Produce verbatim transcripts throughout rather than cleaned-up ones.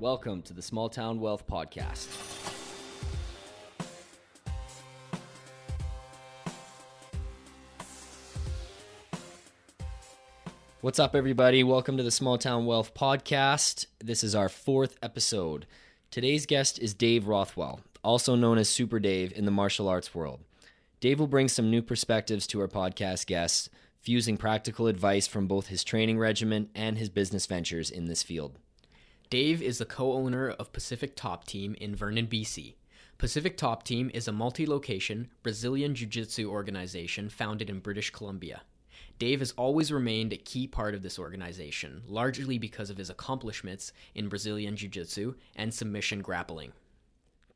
Welcome to the Small Town Wealth Podcast. What's up, everybody? Welcome to the Small Town Wealth Podcast. This is our fourth episode. Today's guest is Dave Rothwell, also known as Super Dave in the martial arts world. Dave will bring some new perspectives to our podcast guests, fusing practical advice from both his training regimen and his business ventures in this field. Dave is the co-owner of Pacific Top Team in Vernon, B C. Pacific Top Team is a multi-location Brazilian jiu-jitsu organization founded in British Columbia. Dave has always remained a key part of this organization, largely because of his accomplishments in Brazilian jiu-jitsu and submission grappling.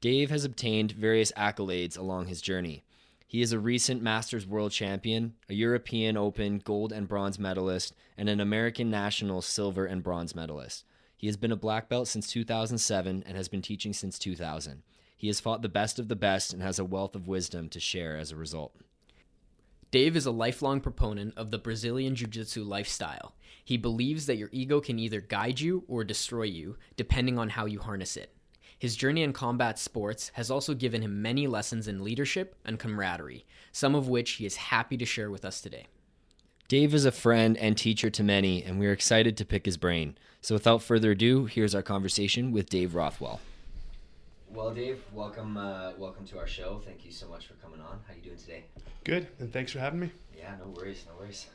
Dave has obtained various accolades along his journey. He is a recent Masters World Champion, a European Open gold and bronze medalist, and an American National silver and bronze medalist. He has been a black belt since two thousand seven and has been teaching since two thousand. He has fought the best of the best and has a wealth of wisdom to share as a result. Dave is a lifelong proponent of the Brazilian Jiu-Jitsu lifestyle. He believes that your ego can either guide you or destroy you, depending on how you harness it. His journey in combat sports has also given him many lessons in leadership and camaraderie, some of which he is happy to share with us today. Dave is a friend and teacher to many, and we are excited to pick his brain. So without further ado, here's our conversation with Dave Rothwell. Well, Dave, welcome uh, welcome to our show. Thank you so much for coming on. How are you doing today? Good, and thanks for having me. Yeah, no worries, no worries.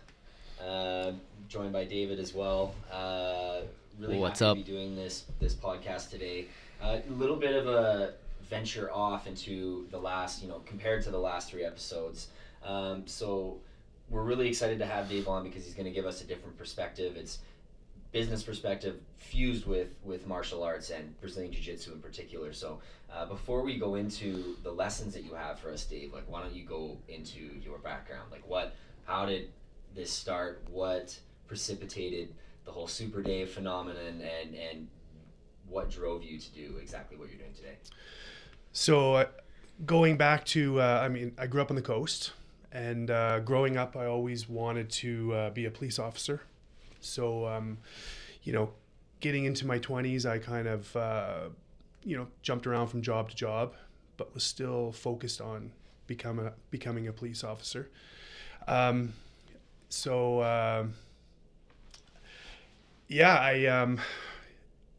Uh, joined by David as well. Uh, really What's happy up? to be doing this, this podcast today. Uh, a little bit of a venture off into the last, you know, compared to the last three episodes. Um, so... We're really excited to have Dave on because he's going to give us a different perspective. It's business perspective fused with, with martial arts and Brazilian Jiu-Jitsu in particular. So uh, before we go into the lessons that you have for us, Dave, like, why don't you go into your background? Like, what, how did this start? What precipitated the whole Super Dave phenomenon, and, and what drove you to do exactly what you're doing today? So uh, going back to, uh, I mean, I grew up on the coast. And uh, growing up, I always wanted to uh, be a police officer. So, um, you know, getting into my twenties, I kind of, uh, you know, jumped around from job to job, but was still focused on become a, becoming a police officer. Um, so, uh, yeah, I um,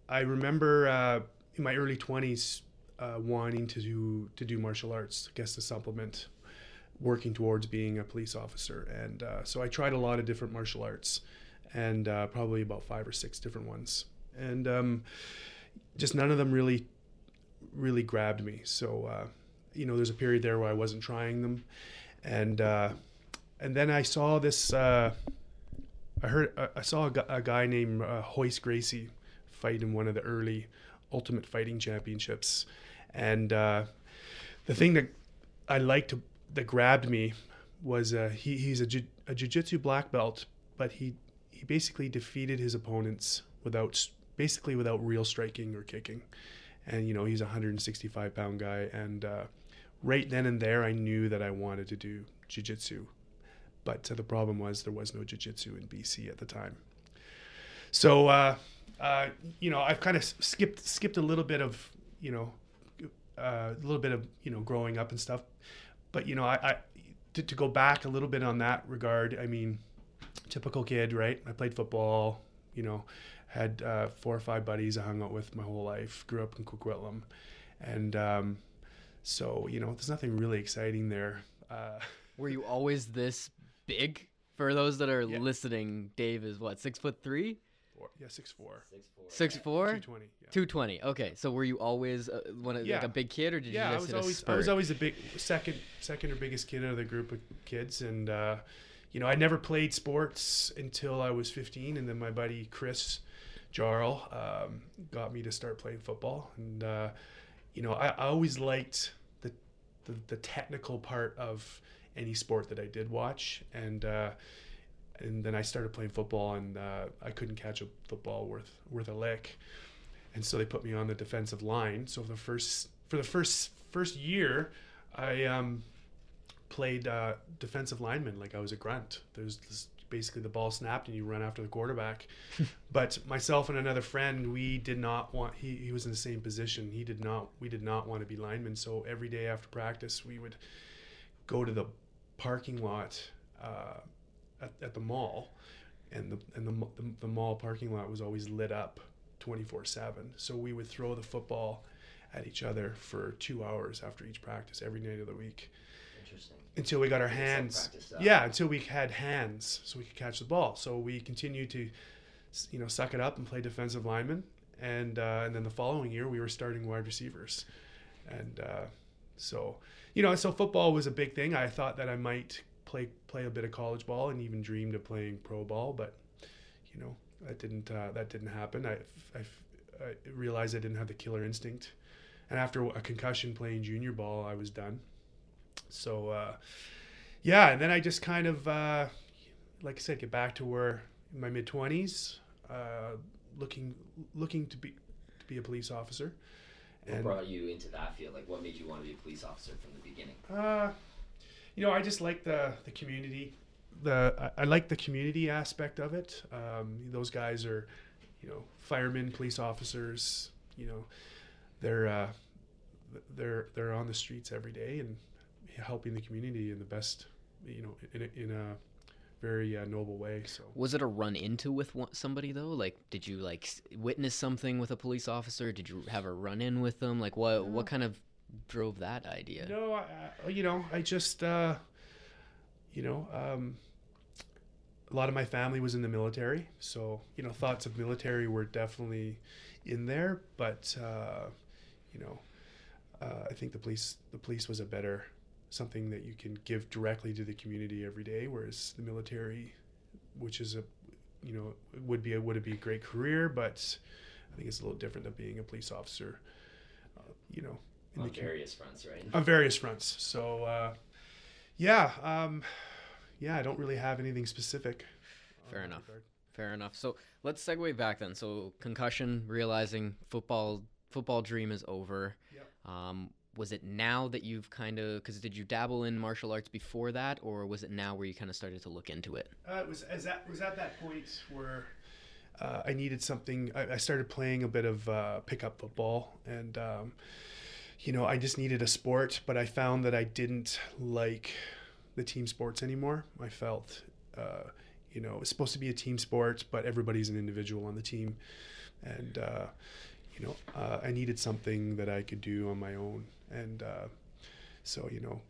I remember uh, in my early twenties uh, wanting to do, to do martial arts, I guess to supplement working towards being a police officer. And uh, so I tried a lot of different martial arts, and uh, probably about five or six different ones. And um, just none of them really, really grabbed me. So, uh, you know, there's a period there where I wasn't trying them. And uh, and then I saw this, uh, I heard, I saw a, gu- a guy named uh, Royce Gracie fight in one of the early Ultimate Fighting Championships. And uh, the thing that I liked to, that grabbed me was uh, he, he's a, ju- a jiu-jitsu black belt, but he, he basically defeated his opponents without, basically without real striking or kicking. And, you know, he's a one hundred sixty-five pound guy. And uh, right then and there, I knew that I wanted to do jiu-jitsu. But uh, the problem was there was no jiu-jitsu in B C at the time. So, uh, uh, you know, I've kind of skipped, skipped a little bit of, you know, uh, a little bit of, you know, growing up and stuff. But, you know, I, I to, to go back a little bit on that regard, I mean, typical kid, right? I played football, you know, had uh, four or five buddies I hung out with my whole life, grew up in Coquitlam. And um, so, you know, there's nothing really exciting there. Uh, Were you always this big? For those that are yeah. listening, Dave is what, six foot three? Four. Yeah, six four. Six four. Six four? two twenty Yeah. two twenty Okay, so were you always uh, one of, yeah. like a big kid, or did yeah, you just I was hit always, a spurt? I was always the big second, second or biggest kid out of the group of kids, and uh, you know, I never played sports until I was fifteen, and then my buddy Chris Jarl um, got me to start playing football, and uh, you know, I, I always liked the, the the technical part of any sport that I did watch, and. Uh, And then I started playing football, and uh, I couldn't catch a football worth worth a lick, and so they put me on the defensive line. So for the first for the first first year, I um, played uh, defensive lineman like I was a grunt. There's this basically the ball snapped and you run after the quarterback. But myself and another friend, we did not want, he, he was in the same position. He did not, we did not want to be linemen. So every day after practice, we would go to the parking lot uh, at, at the mall, and the and the, the, the mall parking lot was always lit up twenty-four seven. So we would throw the football at each other for two hours after each practice every night of the week. Interesting. Until we got our hands. Yeah, until we had hands so we could catch the ball. So we continued to, you know, suck it up and play defensive linemen. And, uh, and then the following year we were starting wide receivers. And uh, so, you know, so football was a big thing. I thought that I might play play a bit of college ball and even dreamed of playing pro ball, but, you know, that didn't, uh, that didn't happen. I, I, I realized I didn't have the killer instinct. And after a concussion playing junior ball, I was done. So, uh, yeah, and then I just kind of, uh, like I said, get back to where in my mid twenties, uh, looking looking to be to be a police officer. What and, brought you into that field? Like, what made you want to be a police officer from the beginning? Uh, you know, I just like the the community. The I, I like the community aspect of it. Um, those guys are, you know, firemen, police officers. You know, they're uh, they're they're on the streets every day and helping the community in the best, you know, in a, in a very uh, noble way. So was it a run into with one, somebody though? Like, did you like witness something with a police officer? Did you have a run in with them? Like, what, no. what kind of drove that idea? No, I, you know, I just, uh, you know, um, a lot of my family was in the military. So, you know, thoughts of military were definitely in there, but, uh, you know, uh, I think the police, the police was a better, something that you can give directly to the community every day, whereas the military, which is a, you know, would be a, would it be a great career, but I think it's a little different than being a police officer, uh, you know, in on the various fronts, right? On various fronts. So, uh, yeah, um, yeah, I don't really have anything specific. Fair enough. Fair enough. So let's segue back then. So concussion, realizing football football dream is over. Yep. Um, was it now that you've kind of, because did you dabble in martial arts before that, or was it now where you kind of started to look into it? Uh, it was, as that, was at that point where uh, I needed something. I, I started playing a bit of uh, pickup football, and, um, you know, I just needed a sport, but I found that I didn't like the team sports anymore. I felt, uh, you know, it's supposed to be a team sport, but everybody's an individual on the team. And, uh, you know, uh, I needed something that I could do on my own. And uh, so, you know,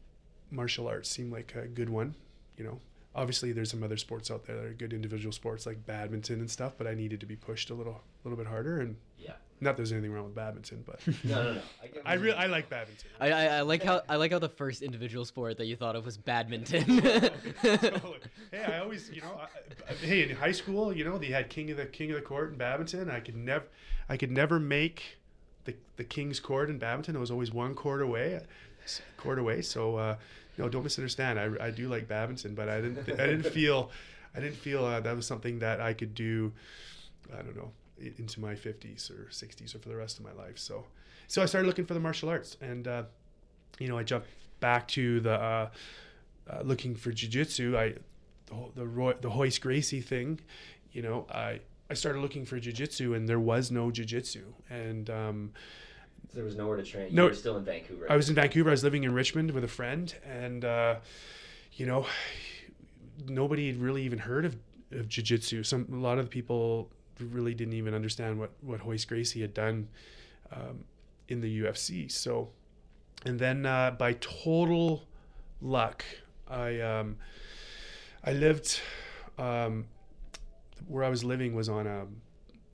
martial arts seemed like a good one. You know, obviously there's some other sports out there that are good individual sports like badminton and stuff, but I needed to be pushed a little, little bit harder. And yeah, not that there's anything wrong with badminton, but no, no, no. I, I really, I like badminton. I, I, I like how, I like how the first individual sport that you thought of was badminton. Totally. Hey, I always, you know, I, I, hey, in high school, you know, they had king of the king of the court in badminton. I could never, I could never make the the king's court in badminton. It was always one court away, court away. So uh, no, don't misunderstand. I, I do like badminton, but I didn't I didn't feel I didn't feel uh, that was something that I could do. I don't know, into my fifties or sixties or for the rest of my life. So so I started looking for the martial arts, and uh, you know, I jumped back to the uh, uh, looking for jiu-jitsu. I the the, Roy, the Royce Gracie thing. You know, I. I started looking for jiu-jitsu, and there was no jiu-jitsu, and um, so there was nowhere to train. You no, were still in Vancouver. I was in Vancouver. I was living in Richmond with a friend, and uh, you know, nobody had really even heard of, of jiu-jitsu. Some a lot of the people really didn't even understand what what Royce Gracie had done um, in the U F C. So, and then uh, by total luck, I um, I lived. Um, Where I was living was on a,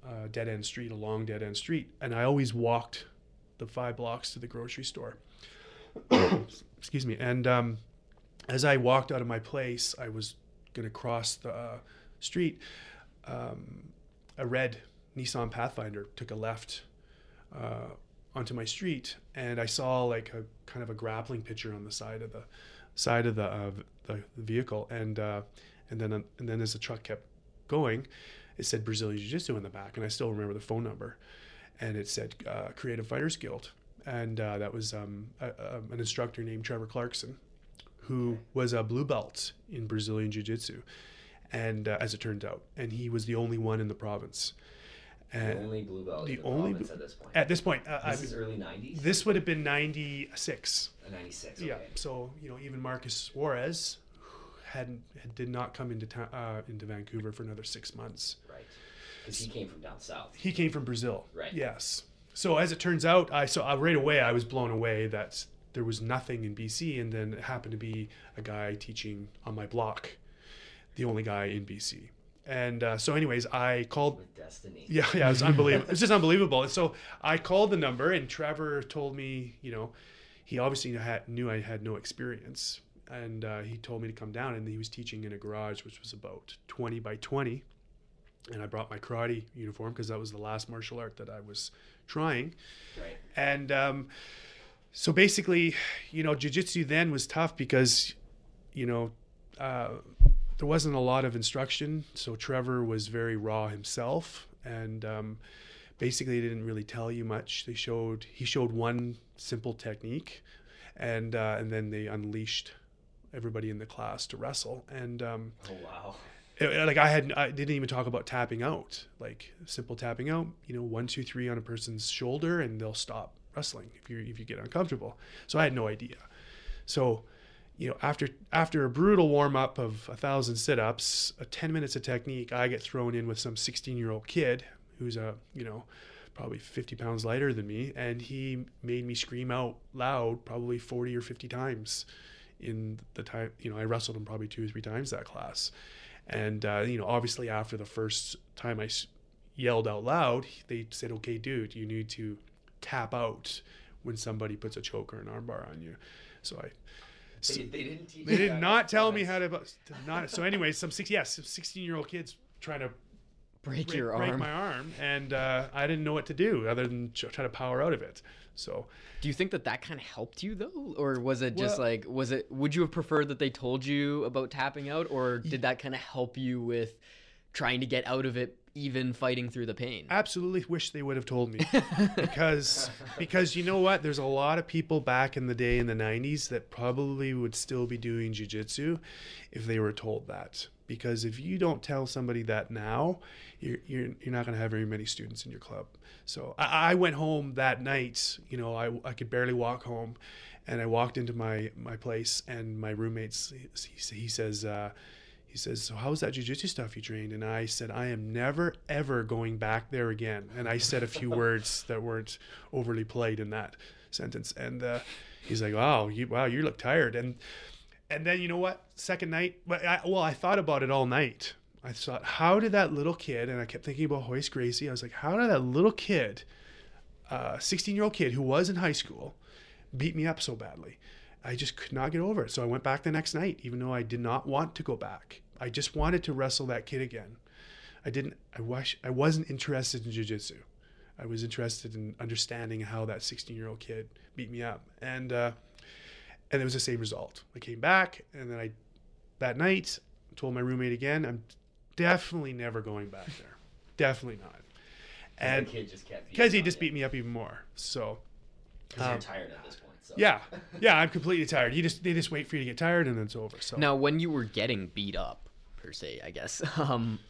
a dead-end street, a long dead-end street, and I always walked the five blocks to the grocery store. Excuse me. And um, as I walked out of my place, I was going to cross the uh, street. Um, a red Nissan Pathfinder took a left uh, onto my street, and I saw like a kind of a grappling picture on the side of the side of the uh, the, the vehicle, and uh, and then uh, and then as the truck kept going, it said Brazilian Jiu-Jitsu in the back, and I still remember the phone number, and it said uh, Creative Fighters Guild, and uh, that was um, a, a, an instructor named Trevor Clarkson, who was a blue belt in Brazilian Jiu-Jitsu, and uh, as it turned out, and he was the only one in the province. And the only blue belt. The, the only blue, at this point. At this point, uh, this I, is early nineties. This would have been ninety-six. Uh, ninety-six. Okay. Yeah. So you know, even Marcus Suarez hadn't had, did not come into ta- uh, into Vancouver for another six months. Right. Because he came from down south. He came from Brazil. Right. Yes. So as it turns out, I saw right away. I was blown away that there was nothing in B C, and then it happened to be a guy teaching on my block, the only guy in B C. And uh, so anyways, I called... With destiny. Yeah, yeah, it was unbelievable. It's just unbelievable. And so I called the number, and Trevor told me, you know, he obviously had, knew I had no experience. And uh, he told me to come down, and he was teaching in a garage, which was about twenty by twenty. And I brought my karate uniform, because that was the last martial art that I was trying. Right. And um, so basically, you know, jiu-jitsu then was tough because, you know... Uh, there wasn't a lot of instruction, so Trevor was very raw himself, and um, basically they didn't really tell you much. They showed he showed one simple technique, and uh, and then they unleashed everybody in the class to wrestle. And um, oh wow! It, like I had, I didn't even talk about tapping out, like simple tapping out. You know, one, two, three on a person's shoulder, and they'll stop wrestling if you if you get uncomfortable. So I had no idea. So. You know, after after a brutal warm-up of a thousand sit-ups, uh, ten minutes of technique, I get thrown in with some sixteen-year-old kid who's, a, you know, probably fifty pounds lighter than me, and he made me scream out loud probably forty or fifty times in the time. You know, I wrestled him probably two or three times that class. And, uh, you know, obviously after the first time I yelled out loud, they said, okay, dude, you need to tap out when somebody puts a choke or an armbar on you. So I... So they, they didn't teach They did not tell me how to, to not. So anyway, some six, yes, yeah, sixteen-year-old kids trying to break, break your break arm, break my arm, and uh, I didn't know what to do other than try to power out of it. So, do you think that that kind of helped you though, or was it just well, like was it? Would you have preferred that they told you about tapping out, or did that kind of help you with trying to get out of it, even fighting through the pain? Absolutely, wish they would have told me, because because you know what? There's a lot of people back in the day in the nineties that probably would still be doing jiu-jitsu if they were told that. Because if you don't tell somebody that now, you're you're, you're not going to have very many students in your club. So I, I went home that night. You know, I I could barely walk home, and I walked into my my place, and my roommates. He, he says. Uh, He says, so how's that jiu-jitsu stuff you trained? And I said, I am never, ever going back there again. And I said a few words that weren't overly polite in that sentence. And uh, he's like, wow, you, wow, you look tired. And and then, you know what? Second night, well I, well, I thought about it all night. I thought, how did that little kid, and I kept thinking about Royce Gracie. I was like, how did that little kid, uh, sixteen-year-old kid who was in high school, beat me up so badly? I just could not get over it. So I went back the next night, even though I did not want to go back. I just wanted to wrestle that kid again. I didn't, I wish, I wasn't interested in jiu-jitsu. I was interested in understanding how that sixteen-year-old kid beat me up. And uh, and it was the same result. I came back, and then I, that night, told my roommate again, I'm definitely never going back there. Definitely not. And the kid just kept because he just beat me up even more. So. Because um, you're tired at this point. So. Yeah, yeah, I'm completely tired. You just they just wait for you to get tired, and then it's over. So now, when you were getting beat up, per se, I guess, um,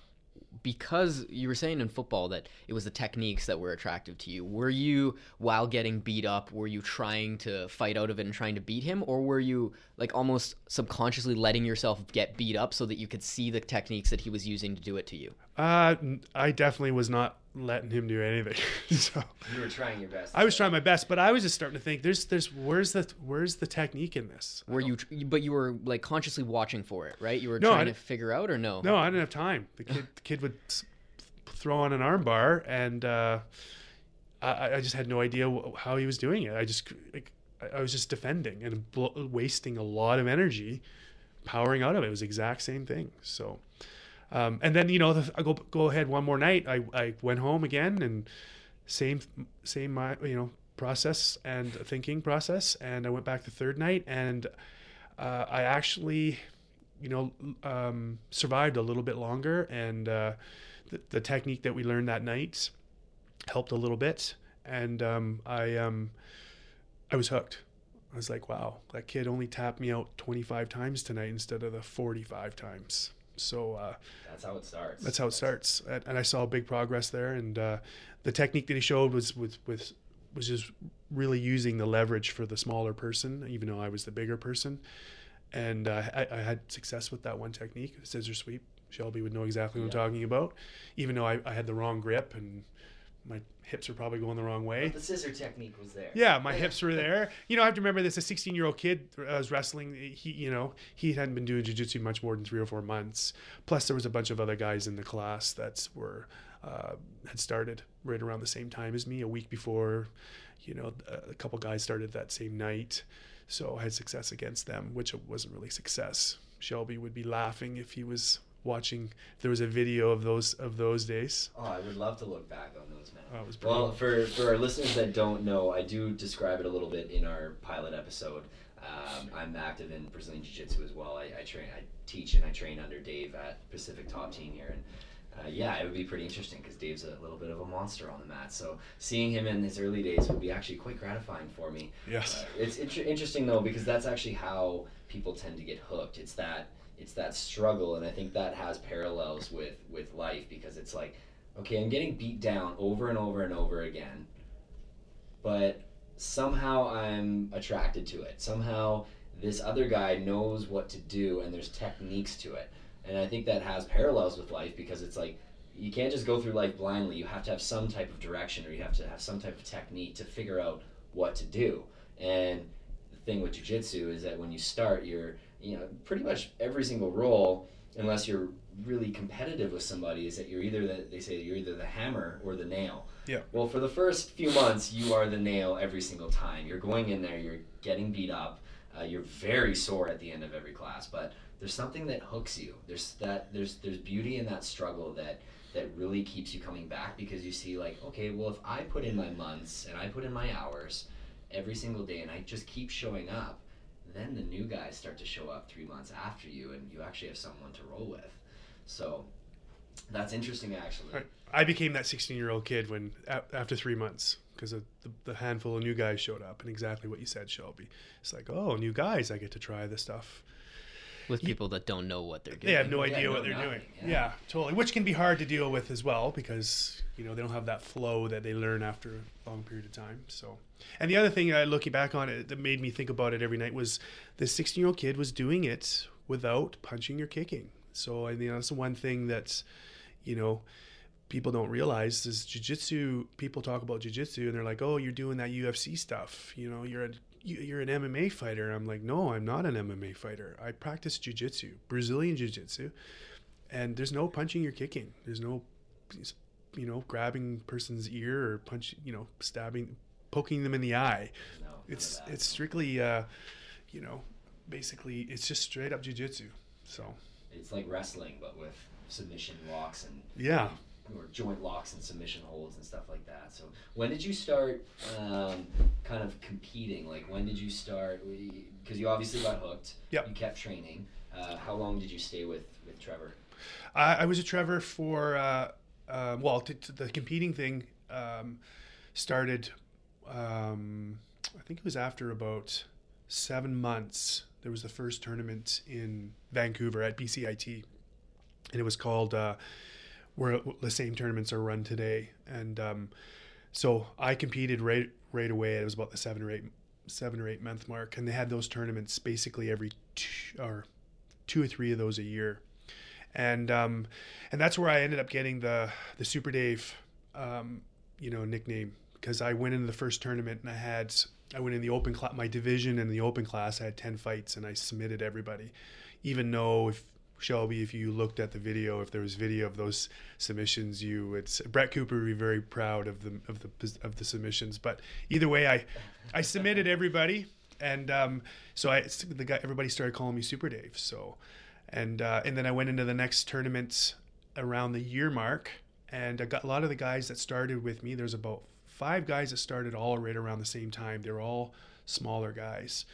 because you were saying in football that it was the techniques that were attractive to you. Were you, while getting beat up, were you trying to fight out of it and trying to beat him, or were you like almost subconsciously letting yourself get beat up so that you could see the techniques that he was using to do it to you? Uh, I definitely was not letting him do anything. So you were trying your best. I was trying my best, but I was just starting to think there's there's where's the where's the technique in this? Were you but you were like consciously watching for it, right? You were no, trying to figure out or no? No, I didn't have time. The kid the kid would throw on an arm bar, and uh, I, I just had no idea how he was doing it. I just like, I was just defending and bl- wasting a lot of energy powering out of it. It was the exact same thing. So Um, and then, you know, I go go ahead one more night. I, I went home again, and same same you know process and thinking process. And I went back the third night, and uh, I actually, you know, um, survived a little bit longer. And uh, the, the technique that we learned that night helped a little bit. And um, I um, I was hooked. I was like, wow, that kid only tapped me out twenty-five times tonight instead of the forty-five times. So uh, that's how it starts. That's how it starts. And I saw big progress there. And uh, the technique that he showed was with, with was just really using the leverage for the smaller person, even though I was the bigger person. And uh, I, I had success with that one technique, scissor sweep. Shelby would know exactly what yeah. I'm talking about, even though I, I had the wrong grip and my hips were probably going the wrong way. But the scissor technique was there. Yeah, my hips were there. You know, I have to remember this, a sixteen-year-old kid I was wrestling. He, you know, he hadn't been doing jiu-jitsu much more than three or four months. Plus, there was a bunch of other guys in the class that were uh, had started right around the same time as me, a week before. You know, a couple guys started that same night. So I had success against them, which wasn't really success. Shelby would be laughing if he was watching. There was a video of those of those days. Oh, I would love to look back on those, man. Oh, it was brutal. Well, for, for our listeners that don't know, I do describe it a little bit in our pilot episode. Um, I'm active in Brazilian Jiu-Jitsu as well. I, I train, I teach, and I train under Dave at Pacific Top Team here. And Uh, yeah, it would be pretty interesting because Dave's a little bit of a monster on the mat. So seeing him in his early days would be actually quite gratifying for me. Yes. Uh, it's inter interesting though, because that's actually how people tend to get hooked. It's that it's that struggle, and I think that has parallels with with life, because it's like, okay, I'm getting beat down over and over and over again, but somehow I'm attracted to it. Somehow this other guy knows what to do, and there's techniques to it. And I think that has parallels with life, because it's like, you can't just go through life blindly. You have to have some type of direction, or you have to have some type of technique to figure out what to do. And the thing with jiu-jitsu is that when you start, you're, you know, pretty much every single role, unless you're really competitive with somebody, is that you're either, the, they say you're either the hammer or the nail. Yeah. Well, for the first few months, you are the nail every single time. You're going in there, you're getting beat up. Uh, you're very sore at the end of every class, but there's something that hooks you. There's that there's there's beauty in that struggle that that really keeps you coming back, because you see, like, okay, well, if I put in my months and I put in my hours every single day and I just keep showing up, then the new guys start to show up three months after you, and you actually have someone to roll with. So that's interesting, actually. I became that sixteen-year-old kid when after three months. Because the, the handful of new guys showed up, and exactly what you said, Shelby. It's like, oh, new guys, I get to try this stuff. With you, people that don't know what they're doing. They have no idea yeah, what no, they're nothing. doing. Yeah. yeah, totally. Which can be hard to deal with as well, because, you know, they don't have that flow that they learn after a long period of time. So, and the other thing I looking back on it that made me think about it every night was this sixteen-year-old kid was doing it without punching or kicking. So, I mean, that's the one thing that's, you know, people don't realize is jiu-jitsu. People talk about jiu-jitsu and they're like, oh, you're doing that U F C stuff. You know, you're a, you're an M M A fighter. I'm like, no, I'm not an M M A fighter. I practice jiu-jitsu, Brazilian jiu-jitsu. And there's no punching or kicking. There's no, you know, grabbing person's ear or punch, you know, stabbing, poking them in the eye. No, it's, it's strictly, uh, you know, basically it's just straight up jiu-jitsu. So it's like wrestling, but with submission locks and yeah. or joint locks and submission holds and stuff like that. So when did you start um, kind of competing? Like, when did you start? Because you obviously got hooked. Yep. You kept training. Uh, how long did you stay with, with Trevor? I, I was with Trevor for, uh, uh, well, t t the competing thing um, started, um, I think it was after about seven months. There was the first tournament in Vancouver at B C I T. And it was called... Uh, where the same tournaments are run today. And um, so I competed right right away. It was about the seven or eight seven or eight month mark, and they had those tournaments basically every two or two or three of those a year. And um, and that's where I ended up getting the the Super Dave um, you know, nickname, because I went into the first tournament and I had I went in the open class, my division in the open class. I had ten fights and I submitted everybody, even though if Shelby, if you looked at the video, if there was video of those submissions, you would, Brett Cooper would be very proud of the of the of the submissions. But either way, I I submitted everybody, and um, so I the guy everybody started calling me Super Dave. So, and uh, and then I went into the next tournament around the year mark, and I got a lot of the guys that started with me. There's about five guys that started all right around the same time. They're all smaller guys.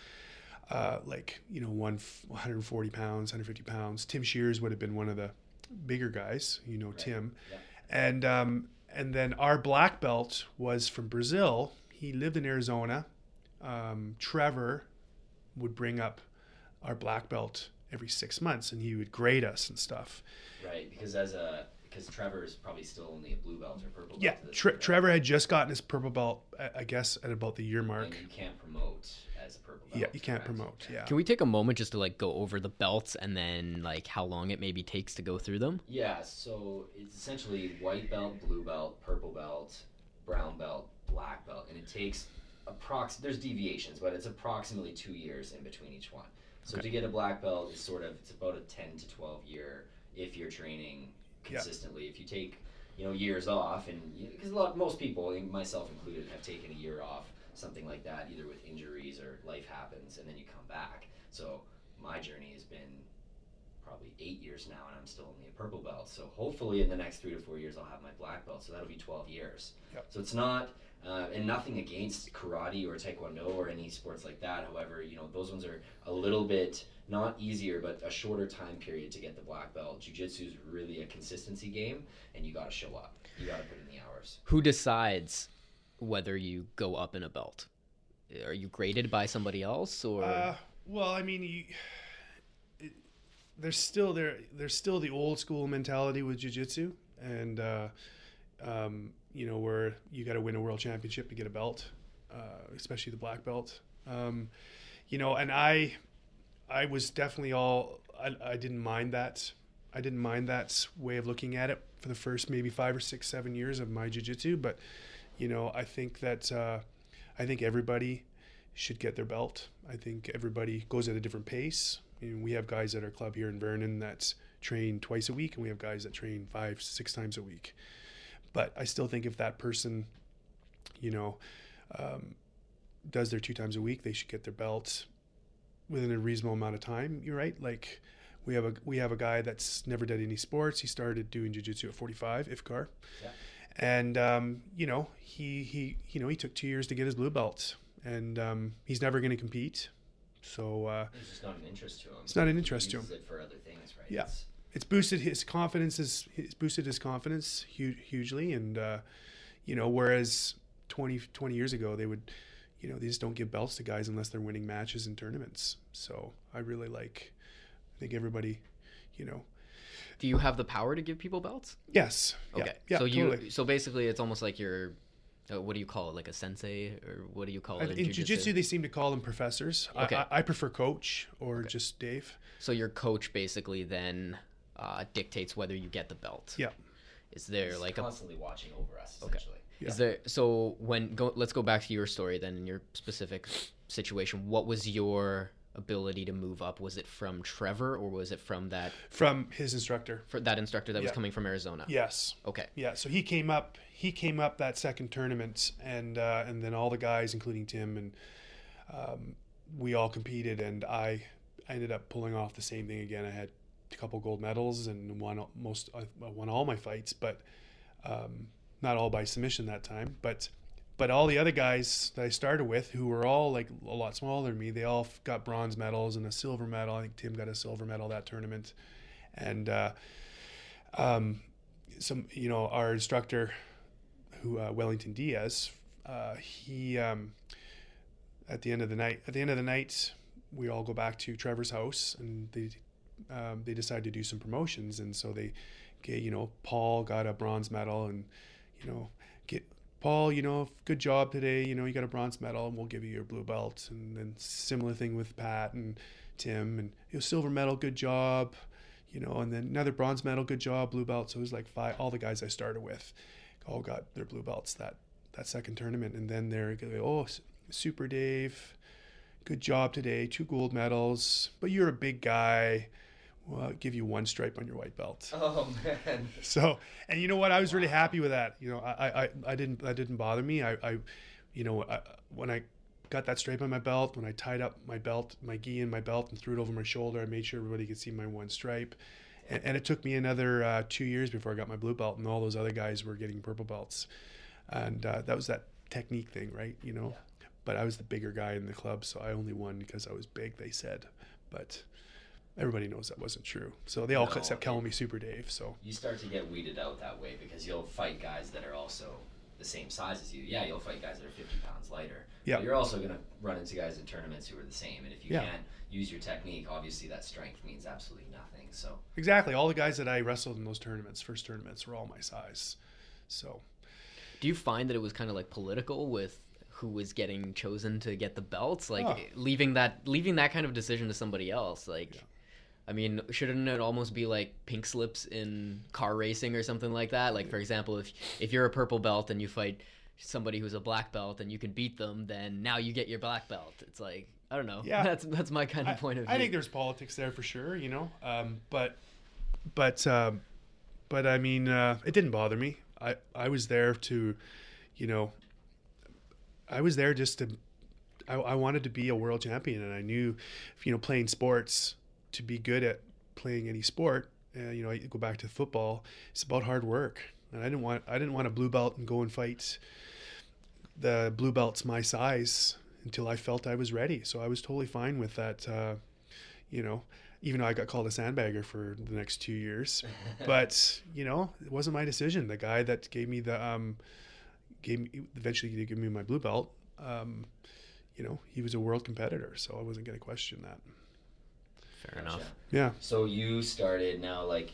Uh, like, you know, one hundred forty pounds, one hundred fifty pounds. Tim Shears would have been one of the bigger guys, you know, right. Tim. Yeah. And um, and then our black belt was from Brazil. He lived in Arizona. Um, Trevor would bring up our black belt every six months and he would grade us and stuff. Right, because as a because Trevor's probably still only a blue belt or purple belt. Yeah, Tre belt. Trevor had just gotten his purple belt, I guess, at about the year mark. And you can't promote as a purple belt. Yeah, you can't correct? promote, yeah. Can we take a moment just to, like, go over the belts and then, like, how long it maybe takes to go through them? Yeah, so it's essentially white belt, blue belt, purple belt, brown belt, black belt, and it takes approx. There's deviations, but it's approximately two years in between each one. So okay. to get a black belt is sort of, it's about a ten to twelve year if you're training consistently. Yep. If you take, you know, years off, and because a lot, most people, myself included, have taken a year off, something like that, either with injuries or life happens, and then you come back. So my journey has been probably eight years now, and I'm still only a purple belt. So hopefully in the next three to four years, I'll have my black belt. So that'll be twelve years. Yep. So it's not. Uh, and nothing against karate or taekwondo or any sports like that. However, you know, those ones are a little bit, not easier, but a shorter time period to get the black belt. Jiu-jitsu is really a consistency game, and you got to show up. You got to put in the hours. Who decides whether you go up in a belt? Are you graded by somebody else? Or uh, well, I mean, you, it, there's still there there's still the old school mentality with jiu-jitsu, and uh, um, you know, where you got to win a world championship to get a belt, uh, especially the black belt. Um, you know, and I, I was definitely all, I, I didn't mind that. I didn't mind that way of looking at it for the first maybe five or six, seven years of my jiu-jitsu. But, you know, I think that, uh, I think everybody should get their belt. I think everybody goes at a different pace. And we have guys at our club here in Vernon that train twice a week, and we have guys that train five, six times a week. But I still think if that person, you know, um, does their two times a week, they should get their belt within a reasonable amount of time. You're right. Like we have a we have a guy that's never done any sports. He started doing jiu-jitsu at forty-five, Ifkar, yeah. and um, you know he he you know he took two years to get his blue belt, and um, he's never going to compete. So uh, it's just not an interest to him. It's not an interest to him. He uses it for other things, right? Yeah. It's It's boosted his confidence. Is it's boosted his confidence huge, hugely, and uh, you know, whereas twenty years ago they would, you know, they just don't give belts to guys unless they're winning matches and tournaments. So I really like. I think everybody, you know. Do you have the power to give people belts? Yes. Okay. Yeah, so yeah, you. Totally. So basically, it's almost like you're. Uh, what do you call it? Like a sensei, or what do you call it? In, in jiu-jitsu, they seem to call them professors. Okay. I, I prefer coach or okay. just Dave. So your coach basically then. Uh, dictates whether you get the belt. Yeah. Is there He's like constantly a... watching over us essentially? Okay. Yeah. Is there so when go let's go back to your story then in your specific situation. What was your ability to move up? Was it from Trevor or was it from that from his instructor? For that instructor that yeah. was coming from Arizona. Yes. Okay. Yeah. So he came up he came up that second tournament and uh, and then all the guys including Tim and um, we all competed and I ended up pulling off the same thing again. I had a couple gold medals and won most I won all my fights, but um, not all by submission that time. But but all the other guys that I started with, who were all like a lot smaller than me, they all got bronze medals and a silver medal. I think Tim got a silver medal that tournament, and uh, um, some you know our instructor, who uh, Wellington Diaz, uh, he um, at the end of the night at the end of the night we all go back to Trevor's house and they. Um, they decided to do some promotions, and so they, okay, you know, Paul got a bronze medal, and you know, get Paul, you know, good job today, you know, you got a bronze medal, and we'll give you your blue belt, and then similar thing with Pat and Tim, and you know, silver medal, good job, you know, and then another bronze medal, good job, blue belt. So it was like five, all the guys I started with, all got their blue belts that that second tournament, and then they're oh, Super Dave, good job today, two gold medals, but you're a big guy. Well, I'll give you one stripe on your white belt. Oh man! So, and you know what? I was wow. really happy with that. You know, I, I, I didn't, that didn't bother me. I, I you know, I, when I got that stripe on my belt, when I tied up my belt, my gi in my belt, and threw it over my shoulder, I made sure everybody could see my one stripe. And, and it took me another uh, two years before I got my blue belt, and all those other guys were getting purple belts. And uh, that was that technique thing, right? You know, yeah. But I was the bigger guy in the club, so I only won because I was big. They said, but. Everybody knows that wasn't true. So they all no, kept calling me Super Dave. So you start to get weeded out that way because you'll fight guys that are also the same size as you, yeah, you'll fight guys that are fifty pounds lighter. Yeah. But you're also going to run into guys in tournaments who are the same. And if you yeah. can't use your technique, obviously that strength means absolutely nothing. So exactly. All the guys that I wrestled in those tournaments, first tournaments, were all my size. So do you find that it was kind of like political with who was getting chosen to get the belts? Like oh. leaving that, leaving that kind of decision to somebody else. Like, yeah. I mean, shouldn't it almost be like pink slips in car racing or something like that? Like, for example, if if you're a purple belt and you fight somebody who's a black belt and you can beat them, then now you get your black belt. It's like, I don't know. Yeah. That's that's my kind of I, point of view. I think there's politics there for sure, you know. Um, but but um, but I mean, uh, it didn't bother me. I, I was there to, you know, I was there just to, I, I wanted to be a world champion, and I knew, you know, playing sports, to be good at playing any sport, uh, you know, I go back to football, it's about hard work. And I didn't want, I didn't want a blue belt and go and fight the blue belts my size until I felt I was ready. So I was totally fine with that, uh, you know, even though I got called a sandbagger for the next two years. But, you know, it wasn't my decision. The guy that gave me the, um, gave me, eventually he gave me my blue belt, um, you know, he was a world competitor, so I wasn't going to question that. Fair enough. Yeah. So you started now, like,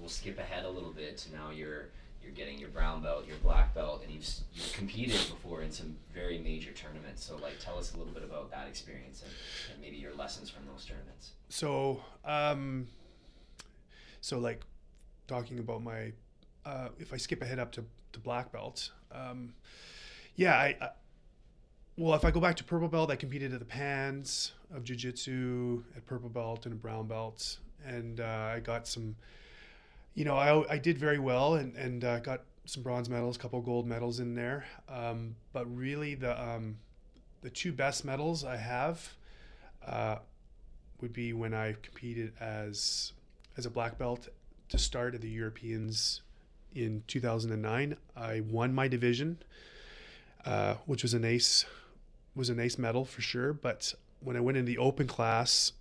we'll skip ahead a little bit. So now you're you're getting your brown belt, your black belt, and you've, you've competed before in some very major tournaments. So, like, tell us a little bit about that experience and, and maybe your lessons from those tournaments. So, um, so like, talking about my, uh, if I skip ahead up to, to black belt, um, yeah, I, I well, if I go back to purple belt, I competed at the Pans of jiu-jitsu at purple belt and a brown belt. And uh, I got some, you know, I, I did very well and, and uh, got some bronze medals, a couple gold medals in there. Um, but really the um, the two best medals I have uh, would be when I competed as, as a black belt to start at the Europeans in two thousand nine. I won my division. Uh, which was a nice, was a nice medal for sure. But when I went in the open class,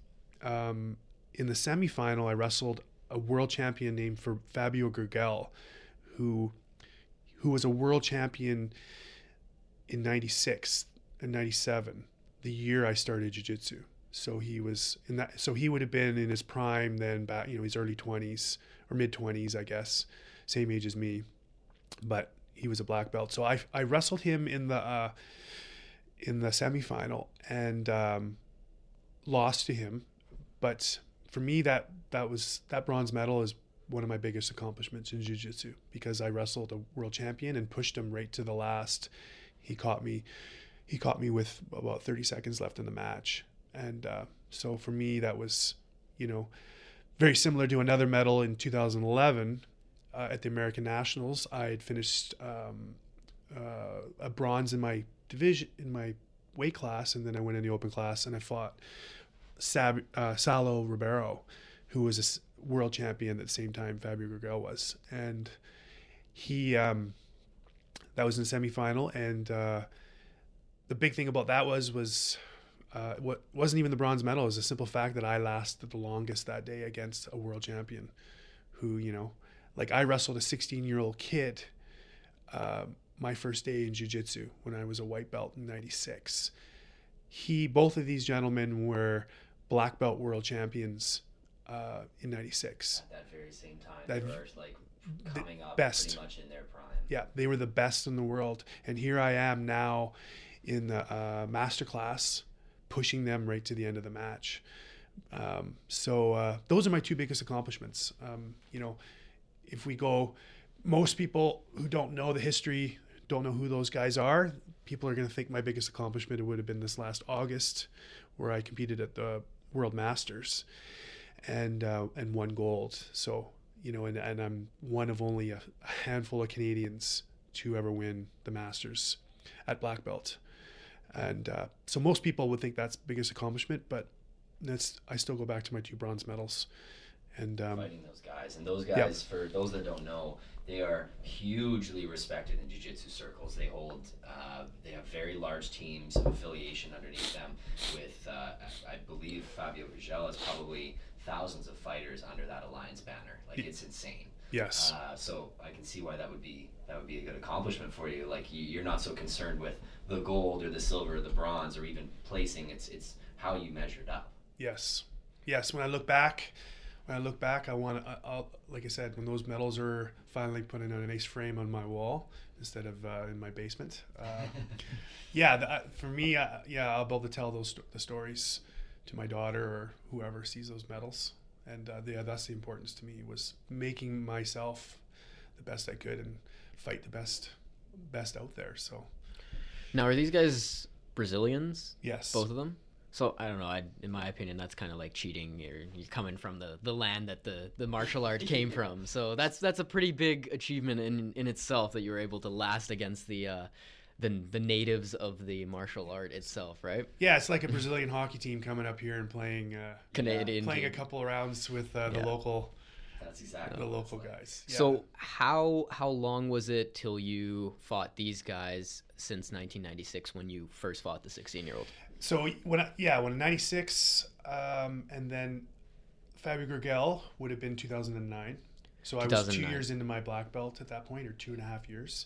um, in the semifinal, I wrestled a world champion named for Fabio Gurgel, who, who was a world champion in ninety-six and ninety-seven, the year I started jiu-jitsu. So he was in that. So he would have been in his prime then, back, you know, his early twenties or mid twenties, I guess, same age as me, but he was a black belt. So I, I wrestled him in the, uh, in the semifinal and, um, lost to him. But for me, that, that was, that bronze medal is one of my biggest accomplishments in jiu-jitsu, because I wrestled a world champion and pushed him right to the last. He caught me, he caught me with about thirty seconds left in the match. And, uh, so for me, that was, you know, very similar to another medal in two thousand eleven, Uh, at the American Nationals. I had finished um, uh, a bronze in my division, in my weight class, and then I went in the open class and I fought Sab uh, Saulo Ribeiro, who was a world champion at the same time Fabio Gurgel was, and he um, that was in the semifinal. And uh, the big thing about that was was uh, what wasn't even the bronze medal. It was the simple fact that I lasted the longest that day against a world champion, who you know. Like I wrestled a sixteen-year-old kid uh, my first day in jiu-jitsu when I was a white belt in ninety-six. He, both of these gentlemen were black belt world champions uh, in ninety-six. At that very same time, that, they were like coming up best. Pretty much in their prime. Yeah, they were the best in the world. And here I am now in the uh, masterclass, pushing them right to the end of the match. Um, so uh, those are my two biggest accomplishments. Um, you know, if we go, most people who don't know the history, don't know who those guys are, people are going to think my biggest accomplishment would have been this last August, where I competed at the World Masters and uh, and won gold. So, you know, and, and I'm one of only a handful of Canadians to ever win the Masters at black belt. And uh, so most people would think that's the biggest accomplishment, but that's, I still go back to my two bronze medals. And, um, fighting those guys, and those guys, yeah. For those that don't know, they are hugely respected in jiu-jitsu circles. They hold, uh, they have very large teams of affiliation underneath them. With, uh, I believe Fabio Gurgel is probably thousands of fighters under that Alliance banner. Like, it's insane. Yes. Uh, so I can see why that would be that would be a good accomplishment for you. Like, you, you're not so concerned with the gold or the silver or the bronze or even placing. It's it's how you measured up. Yes. Yes. When I look back, when I look back, I want to, like I said, when those medals are finally put in a nice frame on my wall instead of uh, in my basement. Uh, yeah. The, uh, for me, uh, yeah, I'll be able to tell those the stories to my daughter or whoever sees those medals. And uh, yeah, that's the importance to me, was making myself the best I could and fight the best, best out there. So, now are these guys Brazilians? Yes, both of them. So I don't know. I, in my opinion, that's kind of like cheating. You're, you're coming from the, the land that the, the martial art came from. So that's that's a pretty big achievement in in itself, that you were able to last against the uh, the the natives of the martial art itself, right? Yeah, it's like a Brazilian hockey team coming up here and playing uh, Canadian, uh, playing team. a couple of rounds with uh, the yeah. local. That's exactly the local like. guys. Yeah. So how how long was it till you fought these guys since nineteen ninety-six, when you first fought the sixteen year old? So when I, yeah, when ninety-six, um, and then Fabio Gurgel would have been two thousand nine. So I was two years into my black belt at that point, or two and a half years.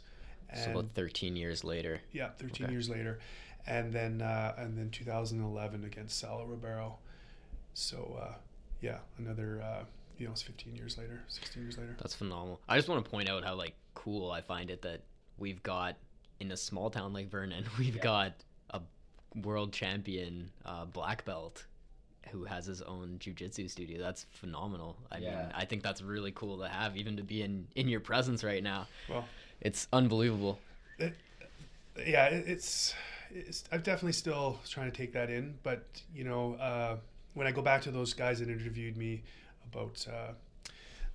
And so about thirteen years later. Yeah, thirteen okay. years later, and then uh, and then two thousand eleven against Saulo Ribeiro. So uh, yeah, another. Uh, You know, it's fifteen years later, sixteen years later. That's phenomenal. I just want to point out how like cool I find it that we've got, in a small town like Vernon, we've yeah. got a world champion uh, black belt who has his own jiu-jitsu studio. That's phenomenal. I yeah. mean, I think that's really cool to have, even to be in in your presence right now. Well, it's unbelievable. It, yeah, it, it's, it's. I'm definitely still trying to take that in, but you know, uh, when I go back to those guys that interviewed me. About uh,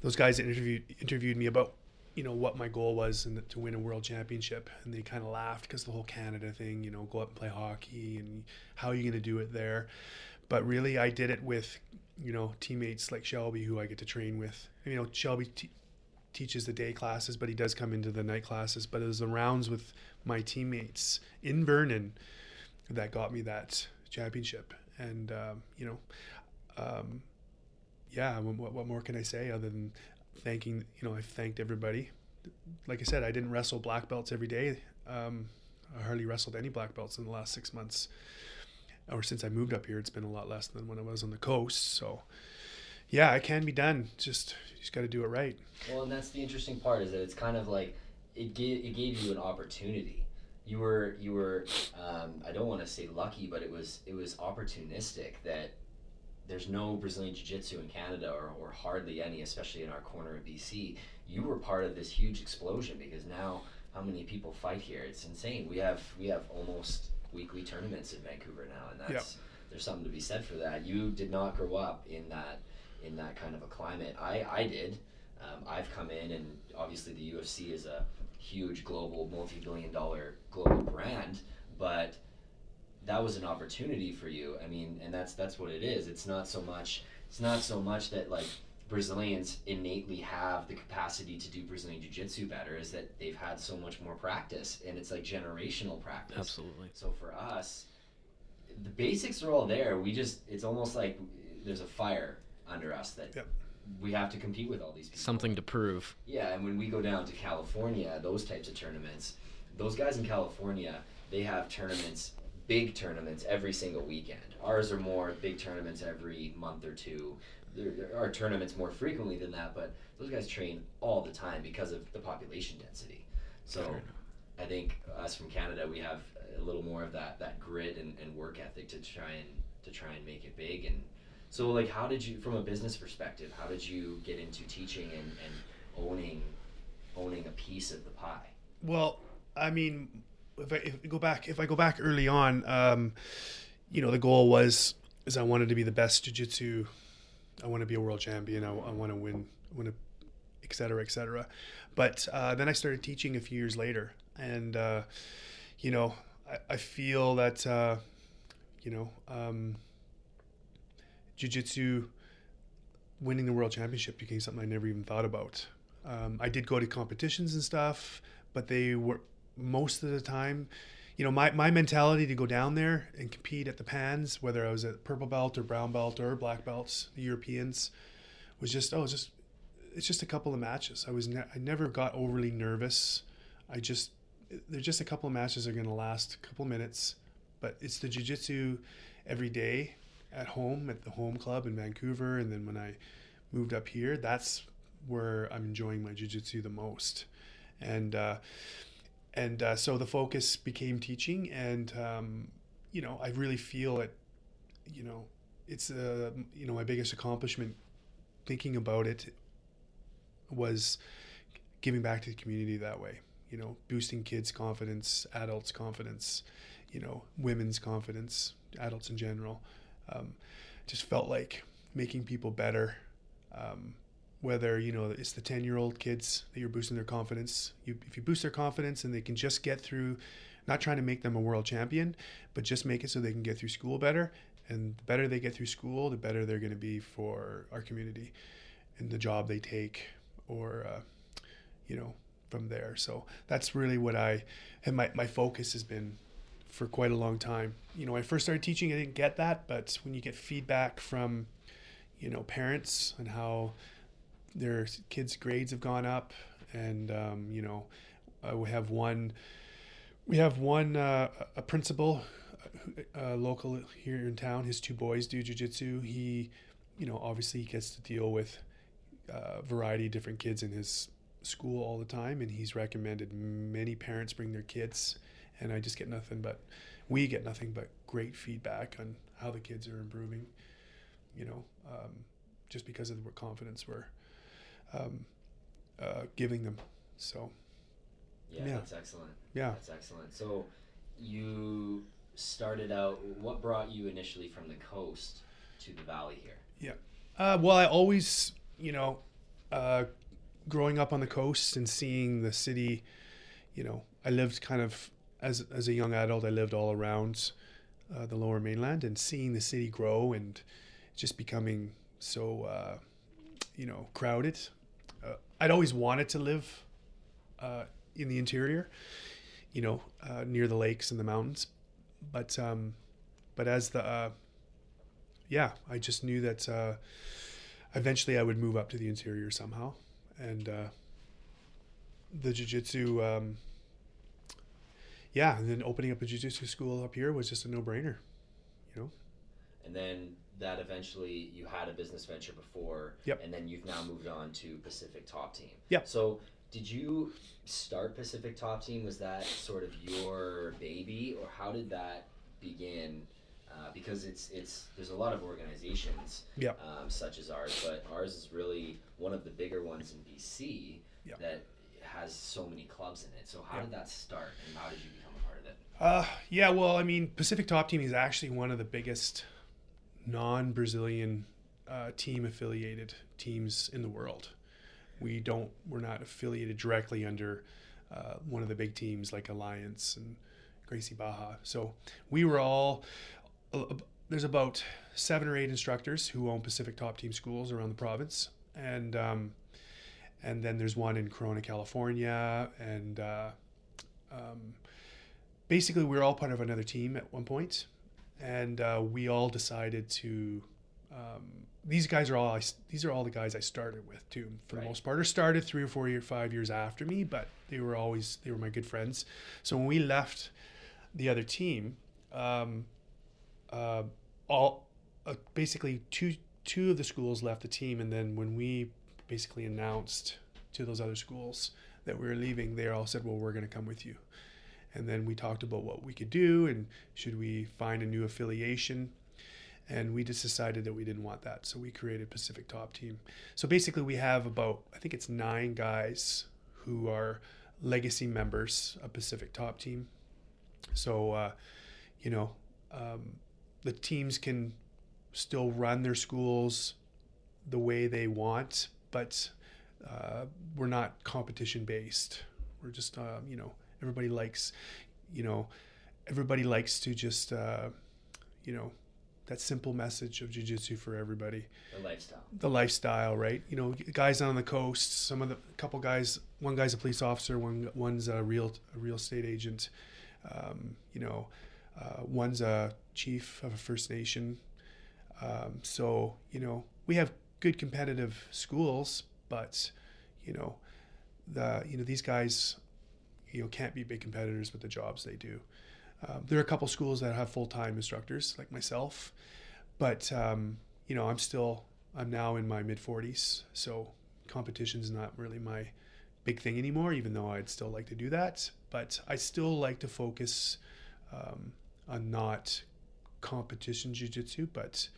those guys that interviewed interviewed me about, you know, what my goal was and to win a world championship, and they kind of laughed because the whole Canada thing, you know, go up and play hockey and how are you going to do it there? But really, I did it with, you know, teammates like Shelby, who I get to train with. And, you know, Shelby te teaches the day classes, but he does come into the night classes. But it was the rounds with my teammates in Vernon that got me that championship. And um, you know. Um, Yeah, what, what more can I say other than thanking, you know, I've thanked everybody. Like I said, I didn't wrestle black belts every day. Um, I hardly wrestled any black belts in the last six months. Or since I moved up here, it's been a lot less than when I was on the coast. So, yeah, it can be done. Just, you just got to do it right. Well, and that's the interesting part, is that it's kind of like it gave, it gave you an opportunity. You were, you were um, I don't want to say lucky, but it was, it was opportunistic that there's no Brazilian Jiu-Jitsu in Canada, or, or hardly any, especially in our corner of B C. You were part of this huge explosion, because now how many people fight here? It's insane. We have we have almost weekly tournaments in Vancouver now, and that's yep. there's something to be said for that. You did not grow up in that in that kind of a climate. I I did. Um, I've come in, and obviously the U F C is a huge global, multi-billion-dollar global brand, but that was an opportunity for you. I mean, and that's that's what it is. It's not so much. It's not so much that like Brazilians innately have the capacity to do Brazilian Jiu-Jitsu better. Is that they've had so much more practice, and it's like generational practice. Absolutely. So for us, the basics are all there. We just it's almost like there's a fire under us that yep. we have to compete with all these people. Something to prove. Yeah, and when we go down to California, those types of tournaments, those guys in California, they have tournaments. Big tournaments every single weekend. Ours are more big tournaments every month or two. There, there are tournaments more frequently than that, but those guys train all the time because of the population density. So I think us from Canada, we have a little more of that that grit and, and work ethic to try and to try and make it big. And so, like, how did you, from a business perspective, how did you get into teaching and, and owning owning a piece of the pie? Well, I mean. If I, if I go back, if I go back early on, um, you know, the goal was is I wanted to be the best jiu-jitsu. I want to be a world champion. I, I want to win, win, a, et cetera, et cetera. But uh, then I started teaching a few years later, and uh, you know, I, I feel that uh, you know, um, jiu-jitsu, winning the world championship became something I never even thought about. Um, I did go to competitions and stuff, but they were. Most of the time, you know, my, my mentality to go down there and compete at the Pans, whether I was at purple belt or brown belt or black belts, the Europeans, was just, oh, it's just, it's just a couple of matches. I was, ne I never got overly nervous. I just, they're just a couple of matches that are going to last a couple minutes, but it's the jiu-jitsu every day at home, at the home club in Vancouver. And then when I moved up here, that's where I'm enjoying my jiu-jitsu the most. And, uh, and uh, so the focus became teaching, and um, you know, I really feel it. You know, it's uh, you know, my biggest accomplishment. Thinking about it was giving back to the community that way. You know, boosting kids' confidence, adults' confidence, you know, women's confidence, adults in general. Um, just felt like making people better. Um, Whether, you know, it's the ten-year-old kids that you're boosting their confidence. You, if you boost their confidence and they can just get through, not trying to make them a world champion, but just make it so they can get through school better. And the better they get through school, the better they're going to be for our community and the job they take, or, uh, you know, from there. So that's really what I, and my, my focus has been for quite a long time. You know, when I first started teaching, I didn't get that. But when you get feedback from, you know, parents and how their kids' grades have gone up, and um, you know, uh, we have one, we have one uh, a principal, uh, local here in town. His two boys do jiu-jitsu. He, you know, obviously he gets to deal with a variety of different kids in his school all the time, and he's recommended many parents bring their kids. And I just get nothing but, we get nothing but great feedback on how the kids are improving. You know, um, just because of the confidence we're um uh giving them. So yeah, yeah, that's excellent. Yeah, that's excellent. So you started out, what brought you initially from the coast to the valley here? Yeah, uh well, I always, you know, uh growing up on the coast and seeing the city, you know, I lived kind of as as a young adult, I lived all around uh, the lower mainland, and seeing the city grow and just becoming so uh you know, crowded. Uh, I'd always wanted to live uh, in the interior, you know, uh, near the lakes and the mountains. But, um, but as the, uh, yeah, I just knew that uh, eventually I would move up to the interior somehow. And uh, the jiu-jitsu, um, yeah, and then opening up a jiu-jitsu school up here was just a no-brainer, you know. And then that eventually, you had a business venture before, yep. And then you've now moved on to Pacific Top Team. Yeah. So did you start Pacific Top Team? Was that sort of your baby, or how did that begin? Uh, because it's it's there's a lot of organizations, yep. um, such as ours, but ours is really one of the bigger ones in B C, yep. That has so many clubs in it. So how, yep. Did that start, and how did you become a part of it? Uh, yeah, well, I mean, Pacific Top Team is actually one of the biggest non-Brazilian uh, team affiliated teams in the world. We don't, we're not affiliated directly under uh, one of the big teams like Alliance and Gracie Baja. So we were all, uh, there's about seven or eight instructors who own Pacific Top Team schools around the province. And um, and then there's one in Corona, California. And uh, um, basically we were all part of another team at one point. And uh, we all decided to, um, these guys are all, I, these are all the guys I started with too, for right. The most part, or started three or four year, five years after me, but they were always, they were my good friends. So when we left the other team, um, uh, all, uh, basically two, two of the schools left the team. And then when we basically announced to those other schools that we were leaving, they all said, well, we're going to come with you. And then we talked about what we could do and should we find a new affiliation. And we just decided that we didn't want that. So we created Pacific Top Team. So basically we have about, I think it's nine guys who are legacy members of Pacific Top Team. So, uh, you know, um, the teams can still run their schools the way they want, but uh, we're not competition based. We're just, um, you know, everybody likes, you know, everybody likes to just, uh, you know, that simple message of jiu-jitsu for everybody. The lifestyle. The lifestyle, right? You know, guys on the coast, some of the, a couple guys, one guy's a police officer, one one's a real a real estate agent. Um, you know, uh, one's a chief of a First Nation. Um, so, you know, we have good competitive schools, but, you know, the, you know, these guys, you know, can't be big competitors with the jobs they do. Um, there are a couple schools that have full-time instructors like myself, but, um, you know, I'm still, I'm now in my mid forties. So competition's not really my big thing anymore, even though I'd still like to do that, but I still like to focus, um, on not competition jiu-jitsu, but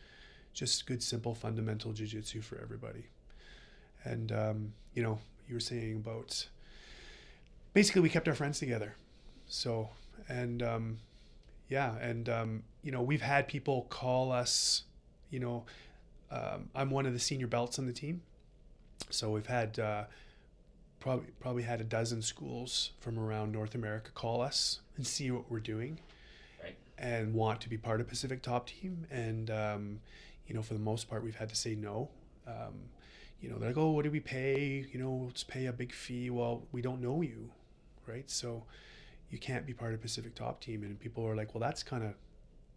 just good, simple, fundamental jiu-jitsu for everybody. And, um, you know, you were saying about, basically we kept our friends together. So, and, um, yeah. And, um, you know, we've had people call us, you know, um, I'm one of the senior belts on the team. So we've had, uh, probably, probably had a dozen schools from around North America call us and see what we're doing, right, and want to be part of Pacific Top Team. And, um, you know, for the most part, we've had to say no. Um, you know, they're like, oh, what do we pay? You know, let's pay a big fee. Well, we don't know you, right? So you can't be part of Pacific Top Team. And people are like, well, that's kind of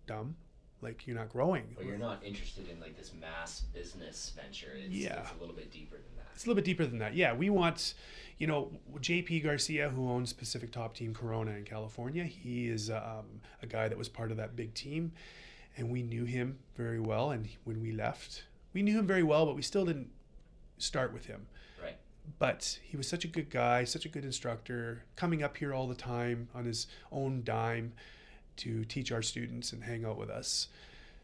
dumb. Like, you're not growing. Or you're not interested in, like, this mass business venture. It's, yeah. It's a little bit deeper than that. It's a little bit deeper than that. Yeah, we want, you know, J P Garcia, who owns Pacific Top Team Corona in California, he is um, a guy that was part of that big team. And we knew him very well. And when we left, we knew him very well, but we still didn't start with him. Right. But he was such a good guy, such a good instructor, coming up here all the time on his own dime to teach our students and hang out with us.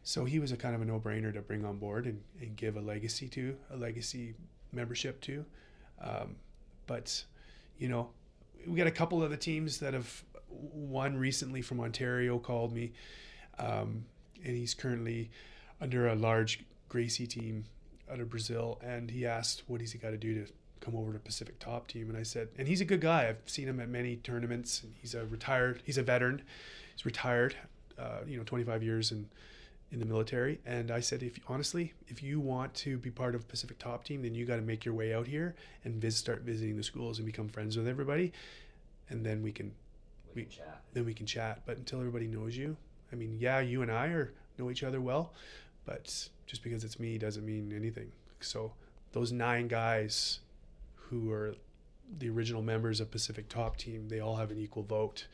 So he was a kind of a no-brainer to bring on board and, and give a legacy to, a legacy membership to. Um, but, you know, we got a couple of the teams that have won recently from Ontario called me, um, and he's currently under a large Gracie team out of Brazil, and he asked, what has he got to do to come over to Pacific Top Team? And I said, and he's a good guy. I've seen him at many tournaments. And he's a retired, he's a veteran. He's retired, uh, you know, twenty-five years in, in the military. And I said, if honestly, if you want to be part of Pacific Top Team, then you got to make your way out here and vis start visiting the schools and become friends with everybody. And then we can, we, we can chat. Then we can chat. But until everybody knows you, I mean, yeah, you and I are know each other well, but just because it's me doesn't mean anything. So those nine guys who are the original members of Pacific Top Team, they all have an equal vote.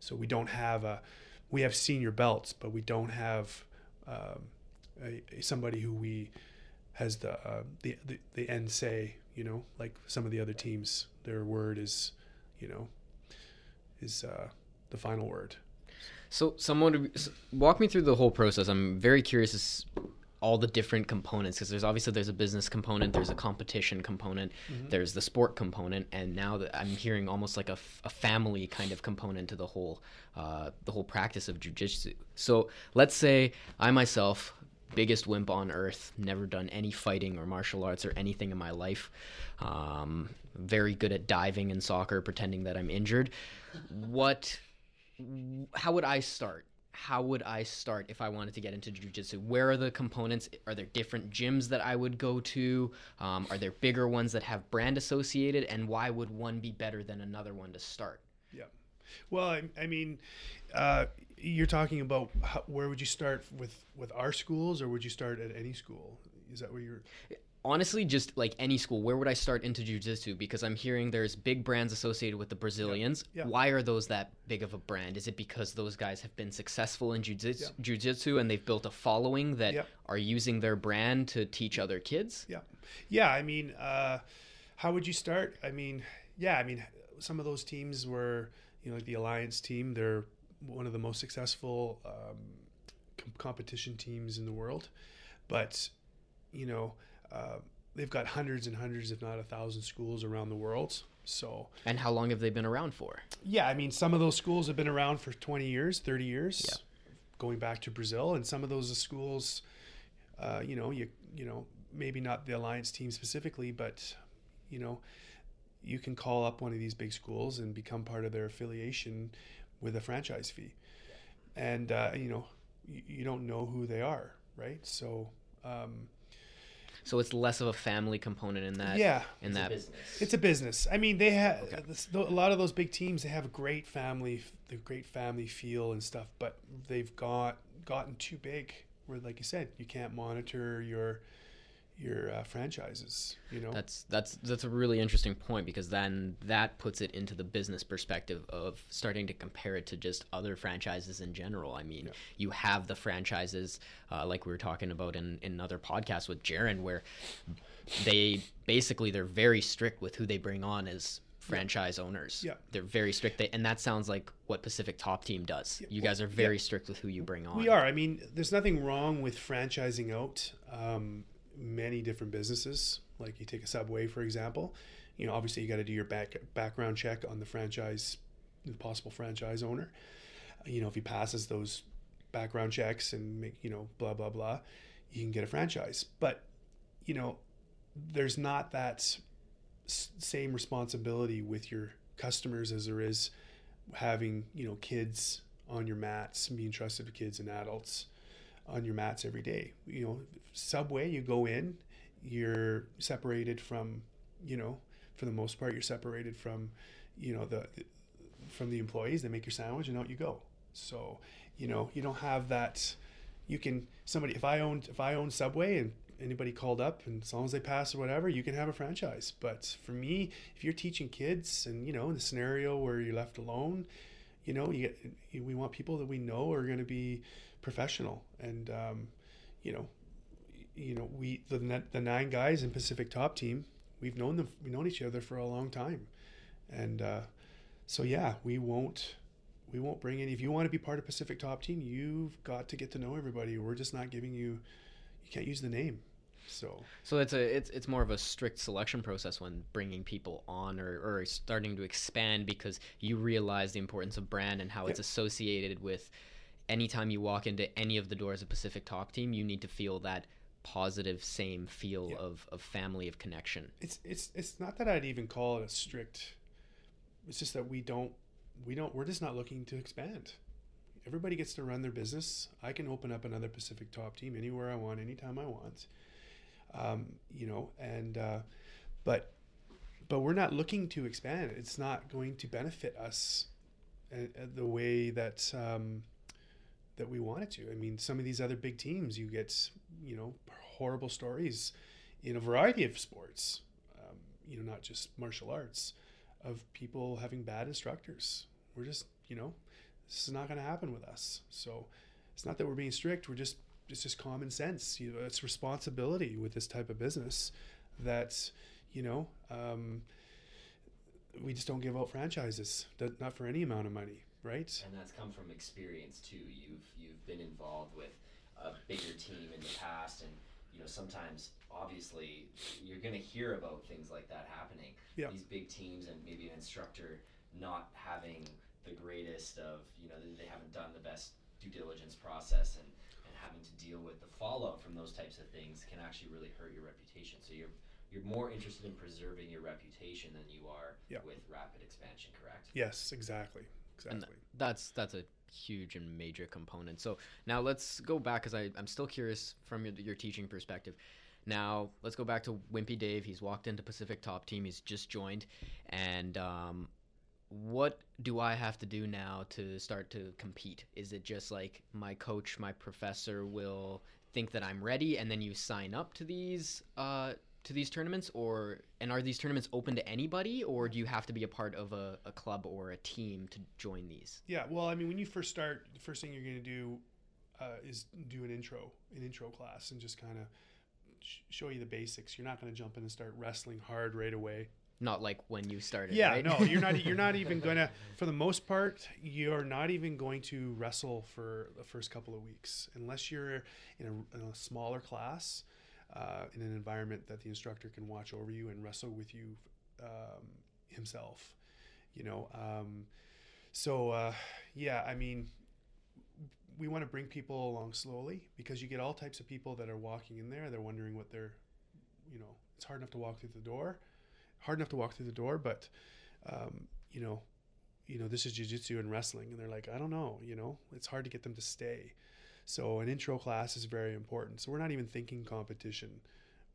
So we don't have a, we have senior belts, but we don't have um, a, a, somebody who we has the, uh, the the the end say. You know, like some of the other teams, their word is, you know, is uh, the final word. So someone to walk me through the whole process. I'm very curious as all the different components, because there's obviously there's a business component, there's a competition component, mm-hmm. there's the sport component, and now that I'm hearing almost like a, a family kind of component to the whole uh, the whole practice of jiu-jitsu. So let's say I myself, biggest wimp on earth, never done any fighting or martial arts or anything in my life, um, very good at diving and soccer, pretending that I'm injured. What? How would I start? How would I start if I wanted to get into jiu-jitsu? Where are the components? Are there different gyms that I would go to? Um, are there bigger ones that have brand associated? And why would one be better than another one to start? Yeah. Well, I, I mean, uh, you're talking about how, where would you start with, with our schools, or would you start at any school? Is that where you're... Honestly, just like any school, where would I start into jiu-jitsu? Because I'm hearing there's big brands associated with the Brazilians. Yeah. Yeah. Why are those that big of a brand? Is it because those guys have been successful in jiu-jitsu, yeah. jiu-jitsu and they've built a following that yeah. are using their brand to teach other kids? Yeah. Yeah, I mean, uh, how would you start? I mean, yeah, I mean, some of those teams were, you know, like the Alliance team, they're one of the most successful um, com- competition teams in the world. But, you know... Uh, they've got hundreds and hundreds, if not a thousand schools around the world. So. And how long have they been around for? Yeah. I mean, some of those schools have been around for twenty years, thirty years, yeah. going back to Brazil. And some of those schools, uh, you know, you, you know, maybe not the Alliance team specifically, but you know, you can call up one of these big schools and become part of their affiliation with a franchise fee. And, uh, you know, you, you don't know who they are. Right. So, um, so it's less of a family component in that. Yeah, in it's that a business. It's a business. I mean, they have okay. a lot of those big teams. They have a great family, the great family feel and stuff, but they've got gotten too big. Where, like you said, you can't monitor your your uh, franchises. You know, that's that's that's a really interesting point, because then that puts it into the business perspective of starting to compare it to just other franchises in general. I mean, yeah. you have the franchises uh, like we were talking about in, in another podcast with Jaron, where they basically they're very strict with who they bring on as franchise yeah. owners. Yeah, they're very strict, they, and that sounds like what Pacific Top Team does. Yeah. You guys are very yeah. strict with who you bring on. We are. I mean, there's nothing wrong with franchising out. Um, many different businesses, like you take a Subway, for example. You know, obviously you got to do your back background check on the franchise, the possible franchise owner. You know, if he passes those background checks and make, you know, blah blah blah, you can get a franchise. But you know, there's not that s- same responsibility with your customers as there is having, you know, kids on your mats and being trusted with kids and adults on your mats every day. You know, Subway, you go in, you're separated from, you know, for the most part, you're separated from, you know, the, the from the employees. They make your sandwich and out you go. So, you know, you don't have that. You can, somebody, if I owned, if I owned Subway and anybody called up and as long as they pass or whatever, you can have a franchise. But for me, if you're teaching kids and, you know, in the scenario where you're left alone, you know, you get, we want people that we know are going to be professional. And, um, you know, you know, we, the, the nine guys in Pacific Top Team, we've known them, we've known each other for a long time. And, uh, so yeah, we won't, we won't bring in, if you want to be part of Pacific Top Team, you've got to get to know everybody. We're just not giving you, you can't use the name. So, so it's a, it's, it's more of a strict selection process when bringing people on, or, or starting to expand, because you realize the importance of brand and how yeah. it's associated with, anytime you walk into any of the doors of Pacific Top Team, you need to feel that positive same feel yeah. of, of family, of connection. It's, it's, it's not that I'd even call it a strict, it's just that we don't, we don't, we're just not looking to expand. Everybody gets to run their business. I can open up another Pacific Top Team anywhere I want, anytime I want. Um, you know, and, uh, but, but we're not looking to expand. It's not going to benefit us a, a, the way that, um, that we want it to. I mean, some of these other big teams, you get, you know, horrible stories in a variety of sports, um, you know, not just martial arts, of people having bad instructors. We're just, you know, this is not going to happen with us. So it's not that we're being strict. We're just, it's just common sense. You know, it's responsibility with this type of business that, you know, um, we just don't give out franchises, that, not for any amount of money, right? And that's come from experience too. You've you've been involved with a bigger team in the past, and you know, sometimes obviously you're going to hear about things like that happening. Yeah. These big teams, and maybe an instructor not having the greatest of, you know, they haven't done the best due diligence process, and having to deal with the fallout from those types of things can actually really hurt your reputation. So you're you're more interested in preserving your reputation than you are yeah. with rapid expansion, correct? Yes, exactly. Exactly. And th- that's that's a huge and major component. So now let's go back, because I'm still curious from your, your teaching perspective. Now let's go back to Wimpy Dave. He's walked into Pacific Top Team. He's just joined. And um, what do I have to do now to start to compete? Is it just like my coach, my professor will think that I'm ready, and then you sign up to these uh, to these tournaments? Or and are these tournaments open to anybody, or do you have to be a part of a, a club or a team to join these? Yeah, well, I mean, when you first start, the first thing you're going to do uh, is do an intro, an intro class, and just kind of sh- show you the basics. You're not going to jump in and start wrestling hard right away. Not like when you started. Yeah, right? No, you're not. You're not even gonna. For the most part, you're not even going to wrestle for the first couple of weeks, unless you're in a, in a smaller class, uh, in an environment that the instructor can watch over you and wrestle with you um, himself. You know. Um, so uh, yeah, I mean, we want to bring people along slowly, because you get all types of people that are walking in there. They're wondering what they're, you know, it's hard enough to walk through the door. Hard enough to walk through the door, but um, you know, you know, this is jiu-jitsu and wrestling, and they're like, I don't know, you know, it's hard to get them to stay. So an intro class is very important. So we're not even thinking competition.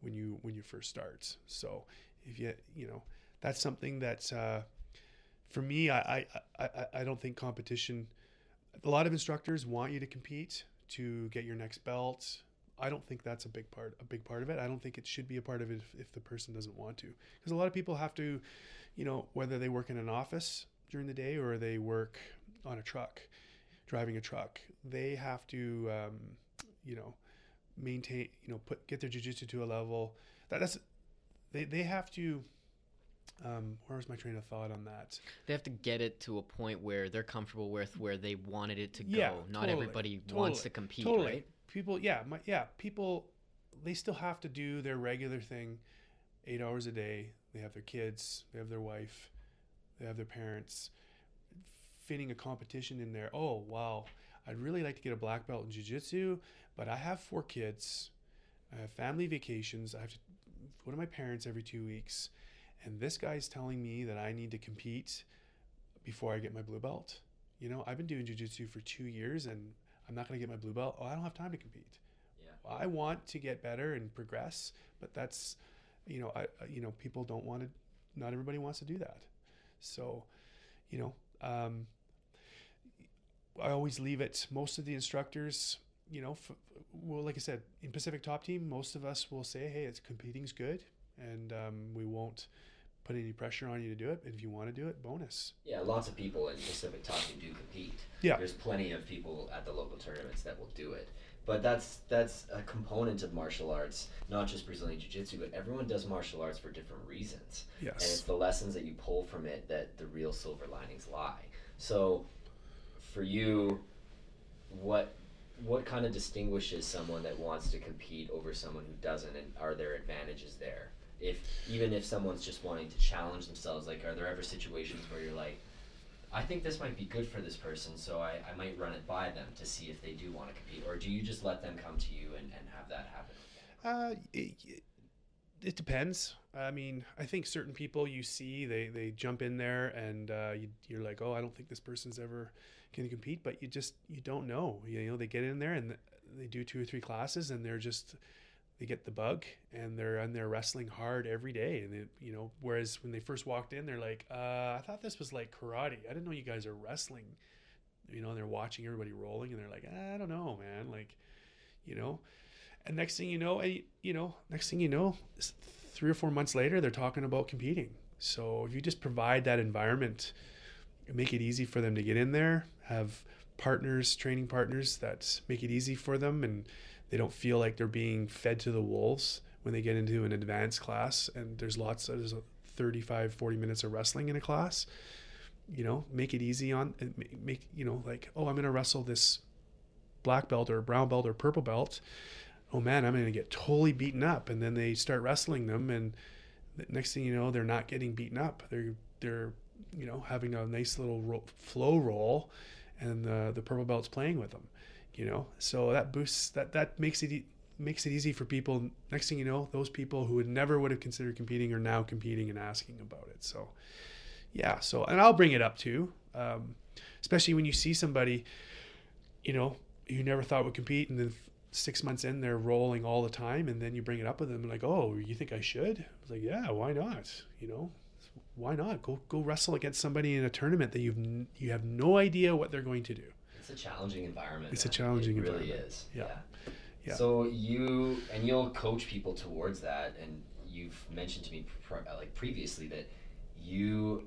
when you when you first start. So if you you know that's something that uh, for me, I, I I I don't think competition. A lot of instructors want you to compete to get your next belt. I don't think that's a big part a big part of it. I don't think it should be a part of it if, if the person doesn't want to, because a lot of people have to, you know, whether they work in an office during the day or they work on a truck, driving a truck, they have to, um, you know, maintain, you know, put get their jiu-jitsu to a level. That, that's they they have to. Um, where was my train of thought on that? They have to get it to a point where they're comfortable with, where they wanted it to go. Yeah, Not totally, everybody totally, wants to compete, totally. right? People, yeah, my, yeah. People, they still have to do their regular thing, eight hours a day. They have their kids, they have their wife, they have their parents. Fitting a competition in there. Oh wow, I'd really like to get a black belt in jiu-jitsu, but I have four kids. I have family vacations. I have to go to my parents every two weeks. And this guy's telling me that I need to compete before I get my blue belt. You know, I've been doing jiu-jitsu for two years and I'm not going to get my blue belt. Oh, I don't have time to compete. Yeah. Well, I want to get better and progress, but that's, you know, I, you know, people don't want to, not everybody wants to do that. So, you know, um, I always leave it. Most of the instructors, you know, f well, like I said, in Pacific Top Team, most of us will say, hey, it's competing's good. And um, we won't put any pressure on you to do it. And if you want to do it, bonus. Yeah, lots of people in Pacific Top Team do compete. Yeah. There's plenty of people at the local tournaments that will do it. But that's that's a component of martial arts, not just Brazilian Jiu-Jitsu, but everyone does martial arts for different reasons. Yes. And it's the lessons that you pull from it that the real silver linings lie. So for you, what... what kind of distinguishes someone that wants to compete over someone who doesn't, and are there advantages there? If even if someone's just wanting to challenge themselves, like, are there ever situations where you're like, I think this might be good for this person, so I, I might run it by them to see if they do want to compete, or do you just let them come to you and, and have that happen? Uh, it, it depends. I mean, I think certain people you see, they, they jump in there and uh, you, you're like, oh, I don't think this person's ever can compete, but you just, you don't know, you know, they get in there and they do two or three classes and they're just, they get the bug and they're and they're wrestling hard every day. And it, you know, whereas when they first walked in, they're like, uh, I thought this was like karate. I didn't know you guys are wrestling, you know, and they're watching everybody rolling and they're like, I don't know, man. Like, you know, and next thing you know, I, you know, next thing you know, three or four months later, they're talking about competing. So if you just provide that environment, make it easy for them to get in there, have partners, training partners that make it easy for them, and they don't feel like they're being fed to the wolves when they get into an advanced class and there's lots of there's thirty-five, forty minutes of wrestling in a class. You know, make it easy on and make, you know, like, oh, I'm going to wrestle this black belt or brown belt or purple belt. Oh man, I'm going to get totally beaten up. And then they start wrestling them, and the next thing you know, they're not getting beaten up. They're, they're, you know, having a nice little ro flow roll, and the, the purple belt's playing with them, you know, so that boosts, that, that makes it, e makes it easy for people. Next thing you know, those people who would never would have considered competing are now competing and asking about it. So, yeah. So, and I'll bring it up too. Um, especially when you see somebody, you know, you never thought would compete, and then six months in they're rolling all the time. And then you bring it up with them, like, oh, you think I should? I was like, yeah, why not? You know, why not go go wrestle against somebody in a tournament that you've n you have no idea what they're going to do. It's a challenging environment. It's man. a challenging it really environment. is. Yeah. yeah. Yeah. So you and you'll coach people towards that, and you've mentioned to me pre like previously that you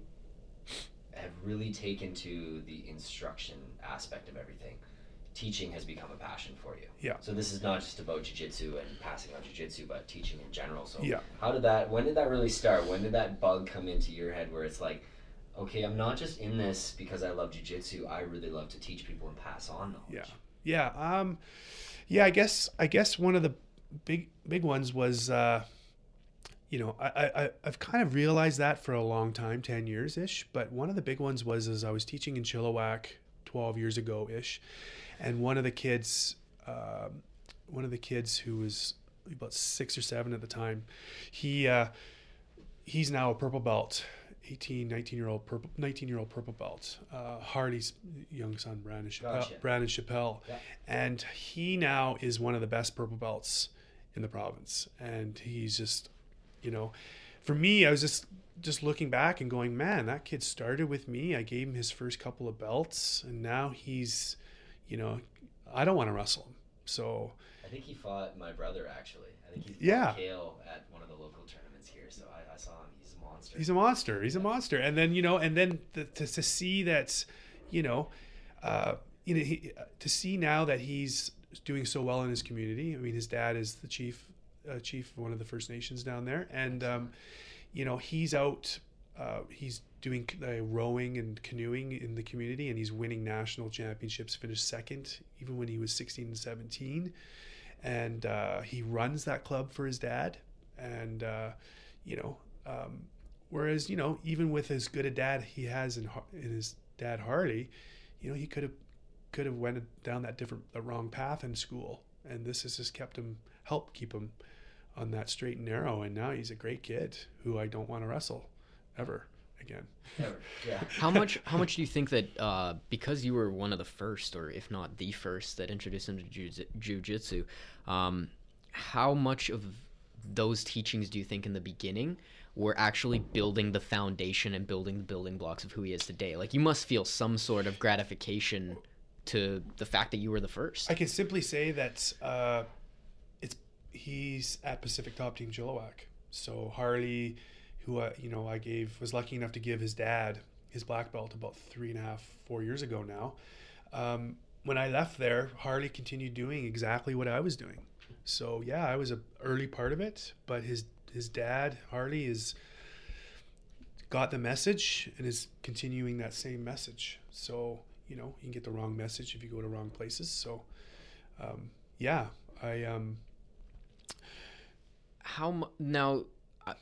have really taken to the instruction aspect of everything. Teaching has become a passion for you. Yeah. So this is not just about jiu-jitsu and passing on jiu-jitsu, but teaching in general. So yeah. How did that, when did that really start? When did that bug come into your head where it's like, okay, I'm not just in this because I love jiu-jitsu. I really love to teach people and pass on knowledge. Yeah. Yeah. Um, yeah, I guess, I guess one of the big, big ones was, uh, you know, I, I, I've kind of realized that for a long time, ten years ish. But one of the big ones was, is I was teaching in Chilliwack twelve years ago ish. And one of the kids, uh, one of the kids who was about six or seven at the time, he uh, he's now a purple belt, eighteen, nineteen year old purple, nineteen year old purple belt. Uh, Harley's young son, Brandon Chappelle. Gotcha. Brandon Chappelle, yeah. And he now is one of the best purple belts in the province. And he's just, you know, for me, I was just just looking back and going, man, that kid started with me. I gave him his first couple of belts, and now he's, you know, I don't want to wrestle him. So I think he fought my brother, actually. I think he fought yeah. Kale at one of the local tournaments here. So I, I saw him. He's a monster. He's a monster. He's yeah. a monster. And then, you know, and then the, to, to see that, you know, uh, you know, he, to see now that he's doing so well in his community. I mean, his dad is the chief, uh, chief of one of the First Nations down there. And, um, you know, he's out, uh, he's doing uh, rowing and canoeing in the community, and he's winning national championships, finished second, even when he was sixteen and seventeen. And uh, he runs that club for his dad. And, uh, you know, um, whereas, you know, even with as good a dad he has in, in his dad, Harley, you know, he could have, could have went down that different, the wrong path in school. And this has just kept him, helped keep him on that straight and narrow. And now he's a great kid who I don't want to wrestle ever again. Never. Yeah. How much, how much do you think that, uh, because you were one of the first, or if not the first, that introduced him to jiu-jitsu, um, how much of those teachings do you think in the beginning were actually building the foundation and building the building blocks of who he is today? Like, you must feel some sort of gratification to the fact that you were the first. I can simply say that uh, it's he's at Pacific Top Team Chilliwack. So Harley, who I, you know I gave was lucky enough to give his dad his black belt about three and a half, four years ago now. Um, when I left there, Harley continued doing exactly what I was doing. So yeah, I was a early part of it, but his his dad Harley is got the message and is continuing that same message. So, you know, you can get the wrong message if you go to wrong places. So, um, yeah, I, um, how now,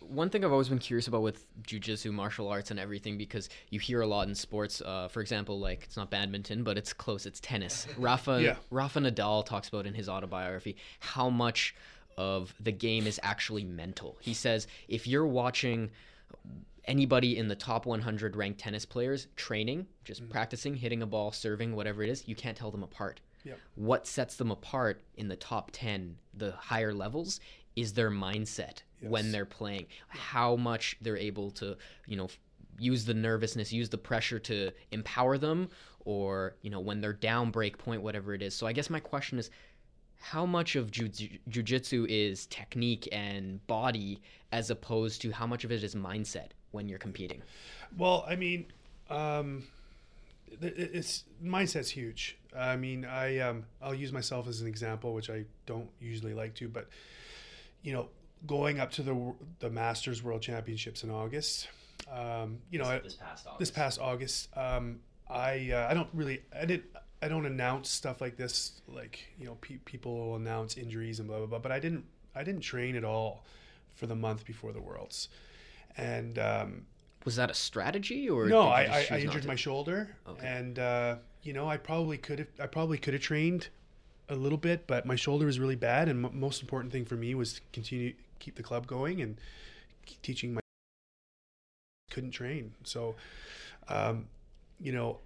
one thing I've always been curious about with jiu-jitsu, martial arts, and everything, because you hear a lot in sports, uh, for example, like, it's not badminton, but it's close, it's tennis. Rafa, yeah. Rafa Nadal talks about in his autobiography how much of the game is actually mental. He says, if you're watching anybody in the top one hundred ranked tennis players training, just mm-hmm. practicing, hitting a ball, serving, whatever it is, you can't tell them apart. Yep. What sets them apart in the top ten, the higher levels, is their mindset yes. when they're playing, how much they're able to, you know, use the nervousness, use the pressure to empower them, or, you know, when they're down, break point, whatever it is. So I guess my question is, how much of jiu-jitsu is technique and body as opposed to how much of it is mindset when you're competing? Well, I mean, um, it's mindset's huge. I mean, I, um, I'll use myself as an example, which I don't usually like to, but, you know, going up to the, the Masters World Championships in August, um, you know, this, this past August, this past August um, I, uh, I don't really, I didn't, I don't announce stuff like this, like, you know, pe people will announce injuries and blah, blah, blah, but I didn't, I didn't train at all for the month before the Worlds. And, um, was that a strategy, or? No, I, I, I injured my shoulder. Okay. And, uh, you know, I probably could have, I probably could have trained a little bit, but my shoulder was really bad. And m most important thing for me was to continue, keep the club going and keep teaching my, couldn't train. So, um, you know,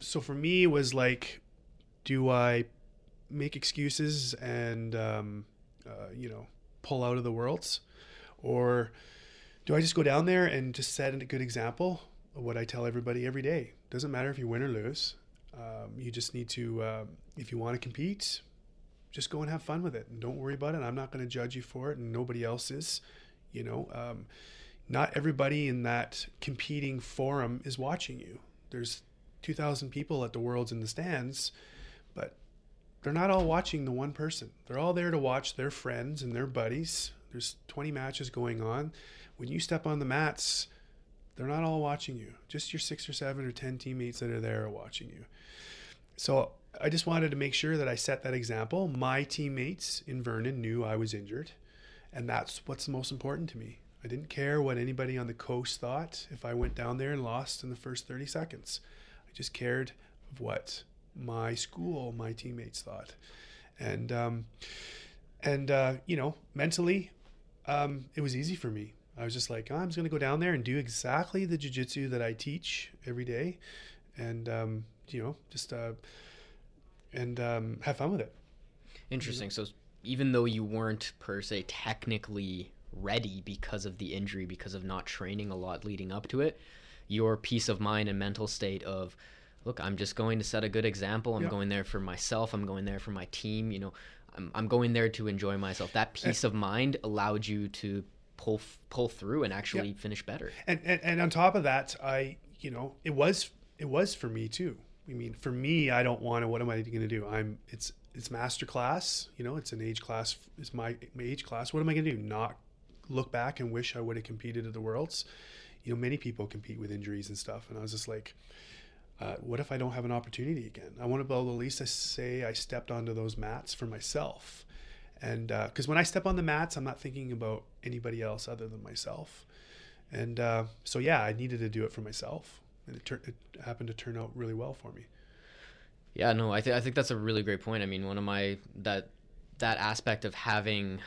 so for me it was like, do I make excuses and, um, uh, you know, pull out of the Worlds, or do I just go down there and just set a good example of what I tell everybody every day? Doesn't matter if you win or lose. Um, you just need to, um, if you want to compete, just go and have fun with it and don't worry about it. I'm not going to judge you for it, and nobody else is, you know, um, not everybody in that competing forum is watching you. There's two thousand people at the Worlds in the stands, but they're not all watching the one person. They're all there to watch their friends and their buddies. There's twenty matches going on. When you step on the mats, they're not all watching you. Just your six or seven or ten teammates that are there are watching you. So I just wanted to make sure that I set that example. My teammates in Vernon knew I was injured, and that's what's most important to me. I didn't care what anybody on the coast thought if I went down there and lost in the first thirty seconds. Just cared of what my school, my teammates thought. And, um, and uh, you know, mentally, um, it was easy for me. I was just like, oh, I'm just going to go down there and do exactly the jiu-jitsu that I teach every day. And, um, you know, just uh, and um, have fun with it. Interesting. So even though you weren't per se technically ready because of the injury, because of not training a lot leading up to it, your peace of mind and mental state of, look, I'm just going to set a good example. I'm yeah. going there for myself. I'm going there for my team. You know, I'm, I'm going there to enjoy myself. That peace and, of mind allowed you to pull pull through and actually yeah. finish better. And, and and on top of that, I, you know, it was it was for me too. I mean, for me, I don't want to, what am I going to do? I'm, it's, it's master class, you know, it's an age class, it's my, my age class. What am I going to do? Not look back and wish I would have competed at the Worlds. You know, many people compete with injuries and stuff. And I was just like, uh, what if I don't have an opportunity again? I want to be able to at least say I stepped onto those mats for myself. And uh, cause when I step on the mats, I'm not thinking about anybody else other than myself. And uh, so, yeah, I needed to do it for myself. And it, tur- it happened to turn out really well for me. Yeah, no, I, th- I think that's a really great point. I mean, one of my, that that aspect of having,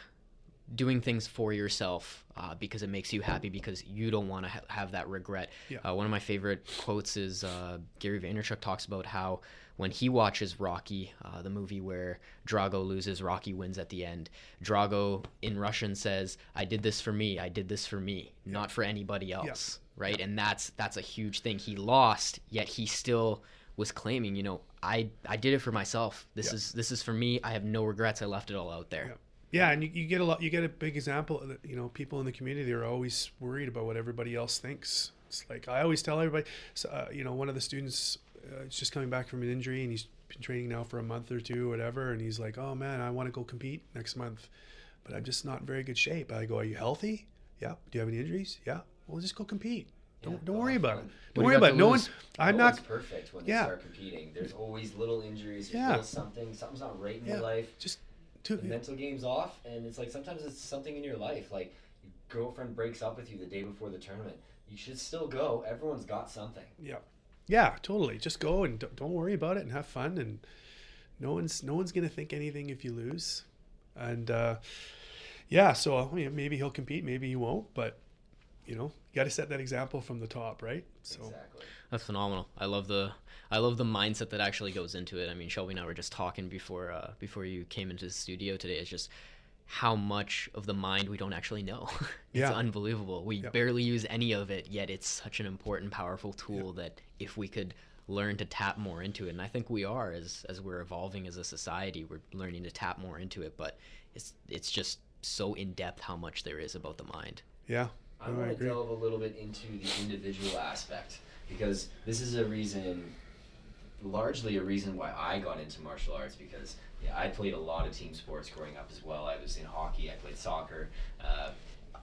doing things for yourself uh, because it makes you happy, because you don't want to ha- have that regret. Yeah. Uh, one of my favorite quotes is uh, Gary Vaynerchuk talks about how when he watches Rocky, uh, the movie where Drago loses, Rocky wins at the end. Drago in Russian says, I did this for me, I did this for me, yeah. not for anybody else. Yeah. Right. And that's that's a huge thing. He lost, yet he still was claiming, you know, I, I did it for myself. This yeah. is this is for me. I have no regrets. I left it all out there. Yeah. yeah and you, you get a lot. You get a big example. Of, you know, people in the community are always worried about what everybody else thinks. It's like I always tell everybody, so, uh, you know, one of the students uh, is just coming back from an injury and he's been training now for a month or two or whatever. And he's like, oh, man, I want to go compete next month, but I'm just not in very good shape. I go, are you healthy? Yeah. Do you have any injuries? Yeah. Well, just go compete. Don't yeah, don't worry about it. Don't what worry about it. No one. I'm no not perfect when yeah. they start competing. There's always little injuries. There's yeah. little something. Something's not right in yeah. your life. Just too, the yeah. mental game's off, and it's like sometimes it's something in your life. Like your girlfriend breaks up with you the day before the tournament. You should still go. Everyone's got something. Yeah, yeah, totally. Just go and don't, don't worry about it and have fun. And no one's no one's gonna think anything if you lose. And uh, yeah, so I mean, maybe he'll compete. Maybe he won't. But you know, you got to set that example from the top, right? So exactly. That's phenomenal. I love the I love the mindset that actually goes into it. I mean, Shelby and I were just talking before uh, before you came into the studio today. It's just how much of the mind we don't actually know. It's yeah. unbelievable. We yeah. barely use any of it, yet it's such an important, powerful tool yeah. that if we could learn to tap more into it, and I think we are as as we're evolving as a society, we're learning to tap more into it. But it's it's just so in depth how much there is about the mind. Yeah. I want to delve a little bit into the individual aspect, because this is a reason, largely a reason why I got into martial arts, because yeah, I played a lot of team sports growing up as well. I was in hockey, I played soccer. Uh,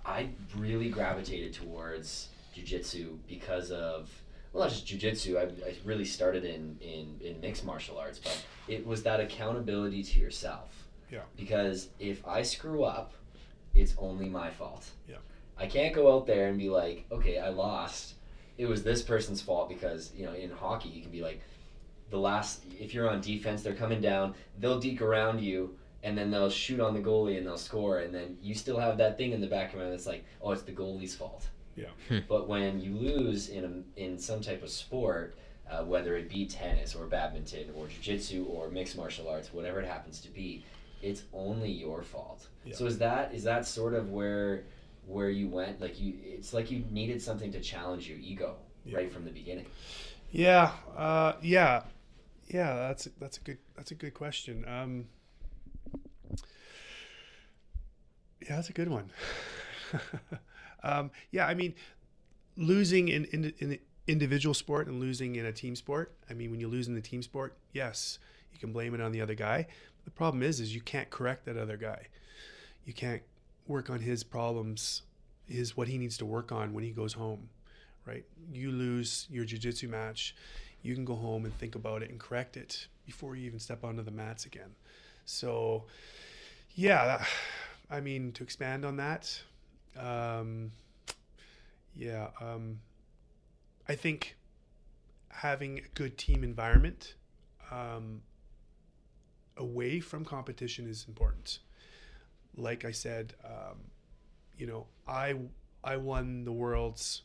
I really gravitated towards jiu-jitsu because of, well, not just jiu-jitsu, I, I really started in, in, in mixed martial arts, but it was that accountability to yourself. Yeah. Because if I screw up, it's only my fault. Yeah. I can't go out there and be like, okay, I lost. It was this person's fault, because, you know, in hockey, you can be like, the last, if you're on defense, they're coming down, they'll deke around you, and then they'll shoot on the goalie and they'll score, and then you still have that thing in the back of your mind that's like, oh, it's the goalie's fault. Yeah. But when you lose in a, in some type of sport, uh, whether it be tennis or badminton or jiu-jitsu or mixed martial arts, whatever it happens to be, it's only your fault. Yeah. So is that is that sort of where... where you went, like you, it's like you needed something to challenge your ego yeah. right from the beginning. Yeah, uh, yeah, yeah. That's that's a good that's a good question. Um, yeah, that's a good one. um, yeah, I mean, losing in in in individual sport and losing in a team sport. I mean, when you lose in the team sport, yes, you can blame it on the other guy. But the problem is, is you can't correct that other guy. You can't work on his problems, is what he needs to work on when he goes home, right? You lose your jiu-jitsu match, you can go home and think about it and correct it before you even step onto the mats again. So, yeah, that, I mean, to expand on that, um, yeah, um, I think having a good team environment um, away from competition is important. Like I said, um, you know, I I won the Worlds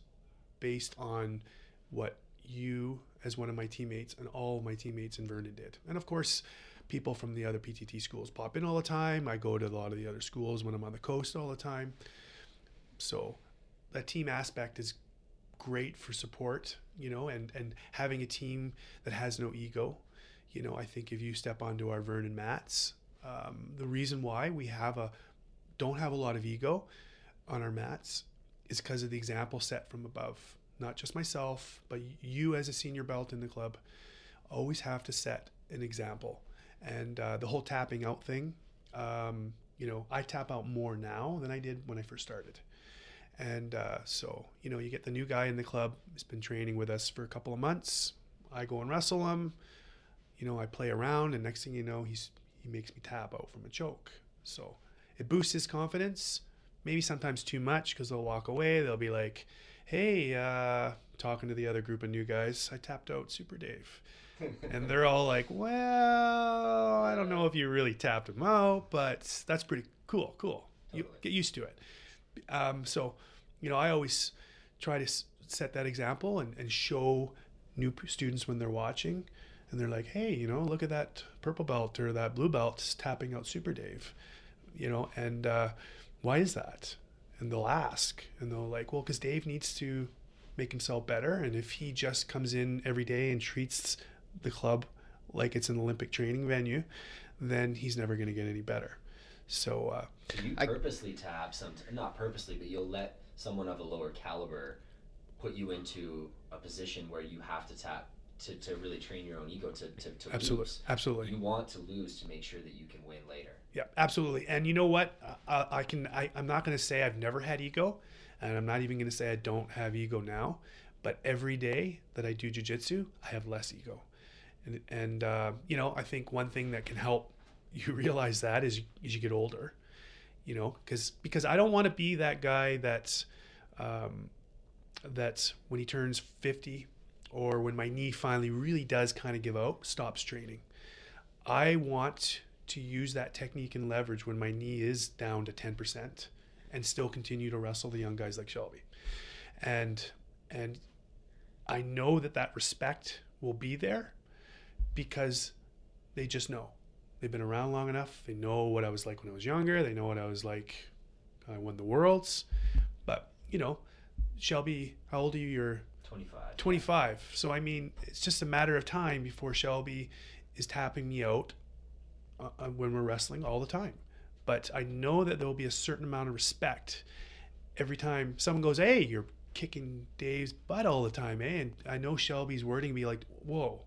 based on what you, as one of my teammates, and all of my teammates in Vernon did. And of course, people from the other P T T schools pop in all the time. I go to a lot of the other schools when I'm on the coast all the time. So that team aspect is great for support, you know, and, and having a team that has no ego. You know, I think if you step onto our Vernon mats, um, the reason why we have a don't have a lot of ego on our mats is because of the example set from above. Not just myself, but you as a senior belt in the club always have to set an example. And uh, the whole tapping out thing, um, you know, I tap out more now than I did when I first started. And uh, so, you know, you get the new guy in the club who's been training with us for a couple of months. I go and wrestle him. You know, I play around, and next thing you know, he's he makes me tap out from a choke. So it boosts his confidence, maybe sometimes too much, because they'll walk away. They'll be like, hey, uh, talking to the other group of new guys, I tapped out Super Dave. And they're all like, well, I don't know if you really tapped him out, but that's pretty cool. Cool. Totally. You get used to it. Um, so, you know, I always try to set that example and, and show new students when they're watching and they're like, hey, you know, look at that purple belt or that blue belt tapping out Super Dave, you know, and uh, why is that? And they'll ask and they'll like, well, because Dave needs to make himself better. And if he just comes in every day and treats the club like it's an Olympic training venue, then he's never going to get any better. So, uh, so you purposely I, tap some, not purposely, but you'll let someone of a lower caliber put you into a position where you have to tap to, to really train your own ego to, to, to absolutely, lose. Absolutely. You want to lose to make sure that you can win later. Yeah, absolutely. And you know what? I, I can, I, I'm not going to say I've never had ego, and I'm not even going to say I don't have ego now, but every day that I do jiu-jitsu, I have less ego. And, and, uh, you know, I think one thing that can help you realize that as you, as you get older, you know, because because I don't want to be that guy that's um, that's when he turns fifty or when my knee finally really does kind of give out, stops training. I want to use that technique and leverage when my knee is down to ten percent and still continue to wrestle the young guys like Shelby. And and I know that that respect will be there because they just know. They've been around long enough. They know what I was like when I was younger. They know what I was like when I won the Worlds. But, you know, Shelby, how old are you? You're twenty-five. twenty-five. So, I mean, it's just a matter of time before Shelby is tapping me out uh, when we're wrestling all the time. But I know that there will be a certain amount of respect every time someone goes, hey, you're kicking Dave's butt all the time, eh? And I know Shelby's wording me like, whoa,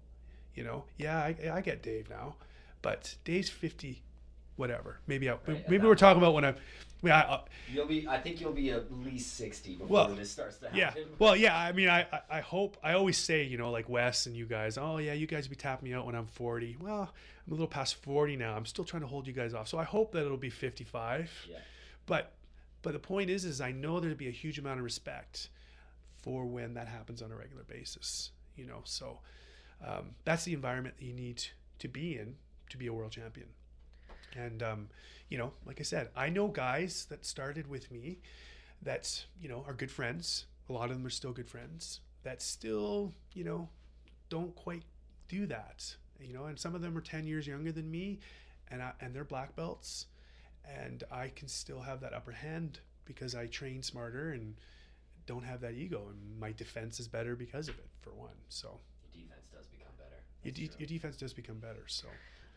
you know, yeah, I, I get Dave now. But Dave's fifty, whatever. Maybe I, right, maybe we're talking about when I'm. I mean, I, uh, you'll be. I think you'll be at least sixty before well, this starts to happen. Yeah. Well, yeah. I mean, I, I hope. I always say, you know, like Wes and you guys. Oh yeah, you guys will be tapping me out when I'm forty. Well, I'm a little past forty now. I'm still trying to hold you guys off. So I hope that it'll be fifty-five. Yeah. But, but the point is, is I know there'll be a huge amount of respect for when that happens on a regular basis. You know, so um, that's the environment that you need to be in to be a world champion. And um, you know, like I said, I know guys that started with me that's, you know, are good friends. A lot of them are still good friends that still, you know, don't quite do that, you know, and some of them are ten years younger than me and I, and they're black belts, and I can still have that upper hand because I train smarter and don't have that ego, and my defense is better because of it, for one. So your defense does become better. Your, de your defense does become better. So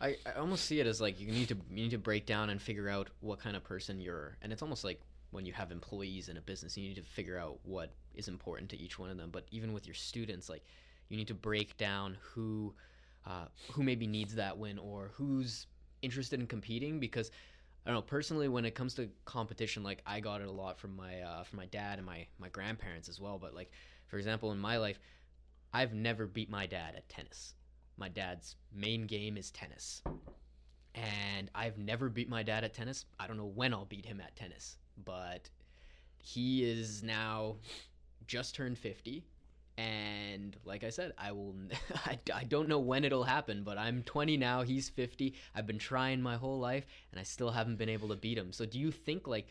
I, I almost see it as like you need to you need to break down and figure out what kind of person you're, and it's almost like when you have employees in a business, you need to figure out what is important to each one of them. But even with your students, like you need to break down who uh, who maybe needs that win or who's interested in competing. Because I don't know, personally, when it comes to competition, like I got it a lot from my uh, from my dad and my my grandparents as well. But like for example, in my life, I've never beat my dad at tennis. My dad's main game is tennis, and I've never beat my dad at tennis. I don't know when I'll beat him at tennis, but he is now just turned fifty, and like I said, I will I, I don't know when it'll happen, but I'm twenty now, he's fifty. I've been trying my whole life, and I still haven't been able to beat him. So do you think, like,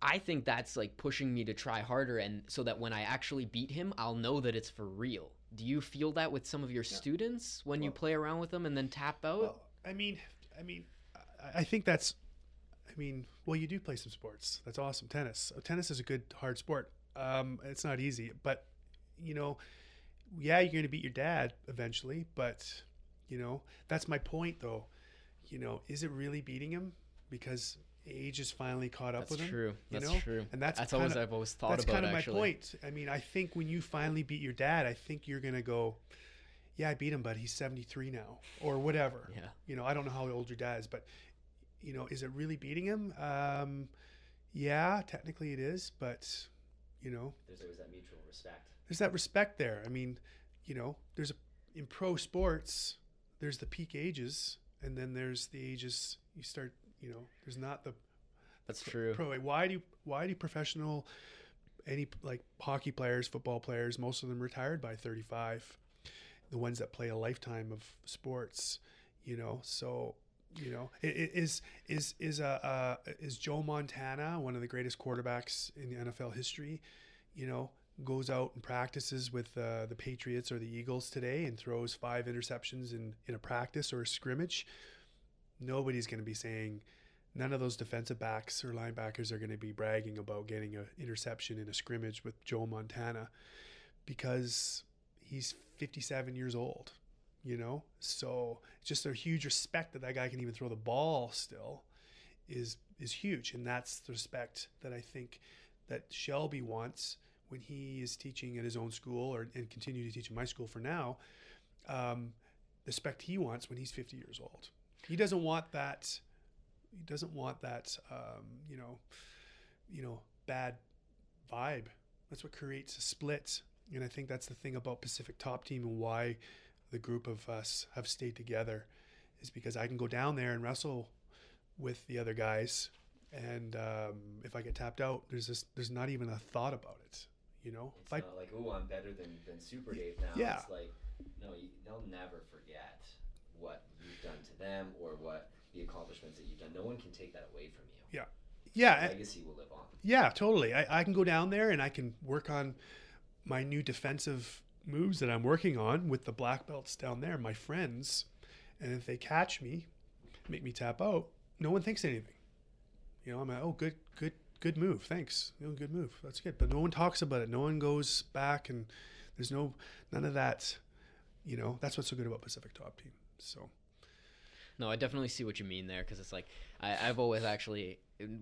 I think that's like pushing me to try harder, and so that when I actually beat him, I'll know that it's for real. Do you feel that with some of your yeah. students when well, you play around with them and then tap out? Well, I mean, I mean, I, I think that's, I mean, well, you do play some sports. That's awesome. Tennis. Tennis is a good, hard sport. Um, it's not easy, but, you know, yeah, you're going to beat your dad eventually, but, you know, that's my point, though. You know, is it really beating him? Because age is finally caught up that's with him. True. That's true. That's true. And that's, that's kinda, always I've always thought that's about. That's kind of actually. my point. I mean, I think when you finally beat your dad, I think you're going to go, yeah, I beat him, but he's seventy-three now, or whatever. Yeah. You know, I don't know how old your dad is, but, you know, is it really beating him? Um, yeah, technically it is, but, you know, there's always that mutual respect. There's that respect there. I mean, you know, there's a, in pro sports, there's the peak ages, and then there's the ages you start. You know, there's not the. That's pro, true. Pro. Why do why do professional, any like hockey players, football players, most of them retired by thirty-five. The ones that play a lifetime of sports, you know, so, you know, is, is, is, uh, uh, is Joe Montana, one of the greatest quarterbacks in the N F L history, you know, goes out and practices with uh, the Patriots or the Eagles today and throws five interceptions in, in a practice or a scrimmage. Nobody's going to be saying, none of those defensive backs or linebackers are going to be bragging about getting an interception in a scrimmage with Joe Montana, because he's fifty-seven years old, you know? So just a huge respect that that guy can even throw the ball still is is huge. And that's the respect that I think that Shelby wants when he is teaching at his own school, or and continue to teach in my school for now, um, the respect he wants when he's fifty years old. He doesn't want that, he doesn't want that, um, you know, you know, bad vibe. That's what creates a split. And I think that's the thing about Pacific Top Team and why the group of us have stayed together, is because I can go down there and wrestle with the other guys. And um, if I get tapped out, there's this, there's not even a thought about it, you know? It's if not I, like, oh, I'm better than, than Super Dave now. Yeah. It's like, no, you, they'll never forget what you've done to them or what the accomplishments that you've done. No one can take that away from you. Yeah. Yeah. The legacy will live on. Yeah, totally. I, I can go down there and I can work on my new defensive moves that I'm working on with the black belts down there, my friends. And if they catch me, make me tap out, no one thinks anything. You know, I'm like, oh, good, good, good move. Thanks. You know, good move. That's good. But no one talks about it. No one goes back, and there's no, none of that, you know. That's what's so good about Pacific Top Team. So. No, I definitely see what you mean there. Cause it's like, I, I've always actually,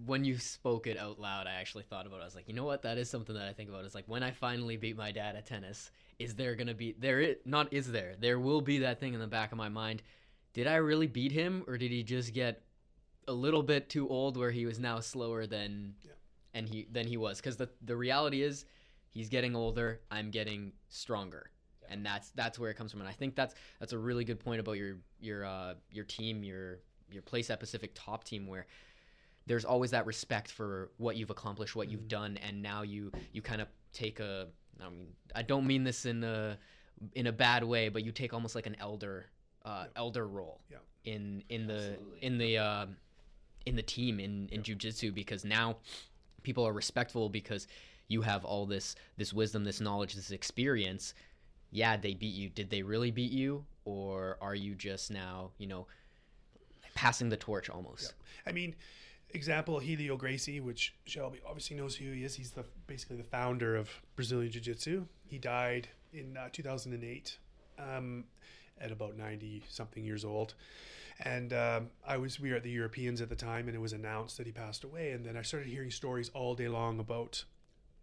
when you spoke it out loud, I actually thought about it. I was like, you know what? That is something that I think about. It's like, when I finally beat my dad at tennis, is there going to be, there is, not is there, there will be that thing in the back of my mind. Did I really beat him, or did he just get a little bit too old where he was now slower than, yeah. and he, than he was? Cause the, the reality is he's getting older. I'm getting stronger. Yeah. And that's, that's where it comes from. And I think that's, that's a really good point about your, your, uh, your team, your, your place at Pacific Top Team, where there's always that respect for what you've accomplished, what you've done, and now you you kind of take a, I mean, I don't mean this in a in a bad way, but you take almost like an elder uh, yep. elder role yep. in in the Absolutely. in the uh, in the team in in yep. jiu-jitsu, because now people are respectful because you have all this this wisdom, this knowledge, this experience. Yeah, they beat you. Did they really beat you, or are you just now, you know, passing the torch almost? Yep. I mean. Example, Helio Gracie, which Shelby obviously knows who he is. He's the basically the founder of Brazilian Jiu-Jitsu. He died in uh, two thousand eight um, at about ninety-something years old. And um, I was we were at the Europeans at the time, and it was announced that he passed away. And then I started hearing stories all day long about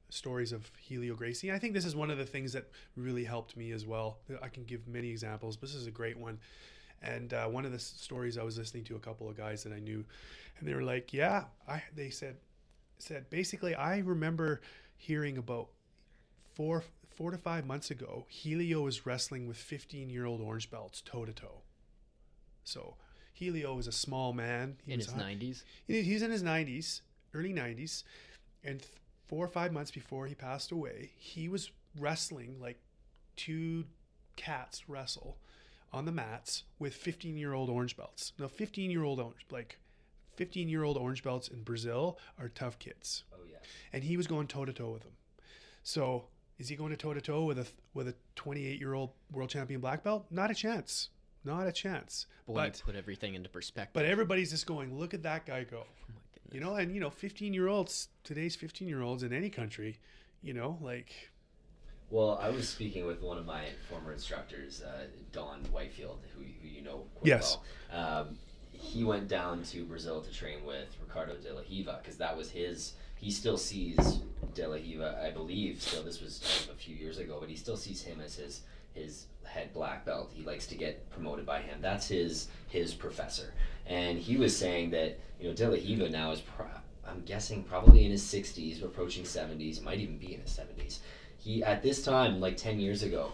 stories of Helio Gracie. And I think this is one of the things that really helped me as well. I can give many examples, but this is a great one. And uh, one of the stories I was listening to, a couple of guys that I knew, and they were like, yeah, I, they said, said basically, I remember hearing about four, four to five months ago, Helio was wrestling with fifteen-year-old orange belts toe to toe. So Helio is a small man. He in was his high, nineties? He's in his nineties, early nineties. And th- four or five months before he passed away, he was wrestling like two cats wrestle on the mats with fifteen-year-old orange belts. Now, fifteen-year-old orange, like fifteen-year-old orange belts in Brazil are tough kids. Oh yeah. And he was going toe to toe with them. So, is he going to toe to toe with a with a twenty-eight-year-old world champion black belt? Not a chance. Not a chance. Boy, but, you put everything into perspective. But everybody's just going, look at that guy go. Oh my goodness. You know, and, you know, fifteen-year-olds, today's fifteen-year-olds in any country, you know, like... Well, I was speaking with one of my former instructors, uh, Don Whitefield, who, who you know quite yes. well. Um, he went down to Brazil to train with Ricardo de la Riva because that was his... He still sees de la Riva, I believe, still. This was a few years ago, but he still sees him as his... his head black belt. He likes to get promoted by him. That's his his professor. And he was saying that, you know, de la Riva now is, pro I'm guessing, probably in his sixties, approaching seventies, might even be in his seventies. He, at this time, like ten years ago,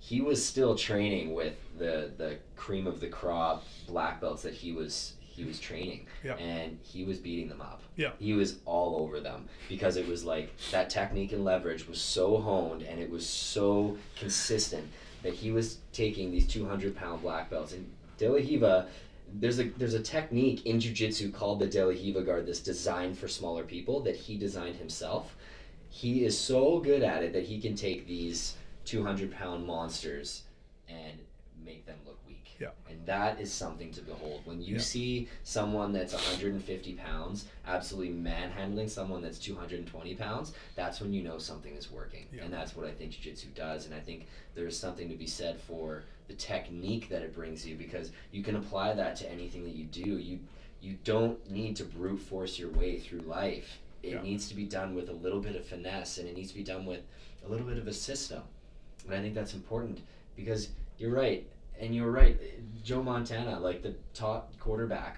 he was still training with the, the cream of the crop black belts that he was he was training. Yeah. And he was beating them up. Yeah. He was all over them because it was like that technique and leverage was so honed and it was so consistent that he was taking these two hundred pound black belts. And de la Riva, there's a, there's a technique in jiu-jitsu called the de la Riva guard that's designed for smaller people that he designed himself. He is so good at it that he can take these two hundred pound monsters and make them look weak. Yeah. And that is something to behold. When you yeah. see someone that's one hundred fifty pounds absolutely manhandling someone that's two hundred twenty pounds, that's when you know something is working. Yeah. And that's what I think jiu-jitsu does. And I think there's something to be said for the technique that it brings you, because you can apply that to anything that you do. You, you don't need to brute force your way through life. It yeah. needs to be done with a little bit of finesse, and it needs to be done with a little bit of a system. And I think that's important because you're right. And you're right, Joe Montana, like the top quarterback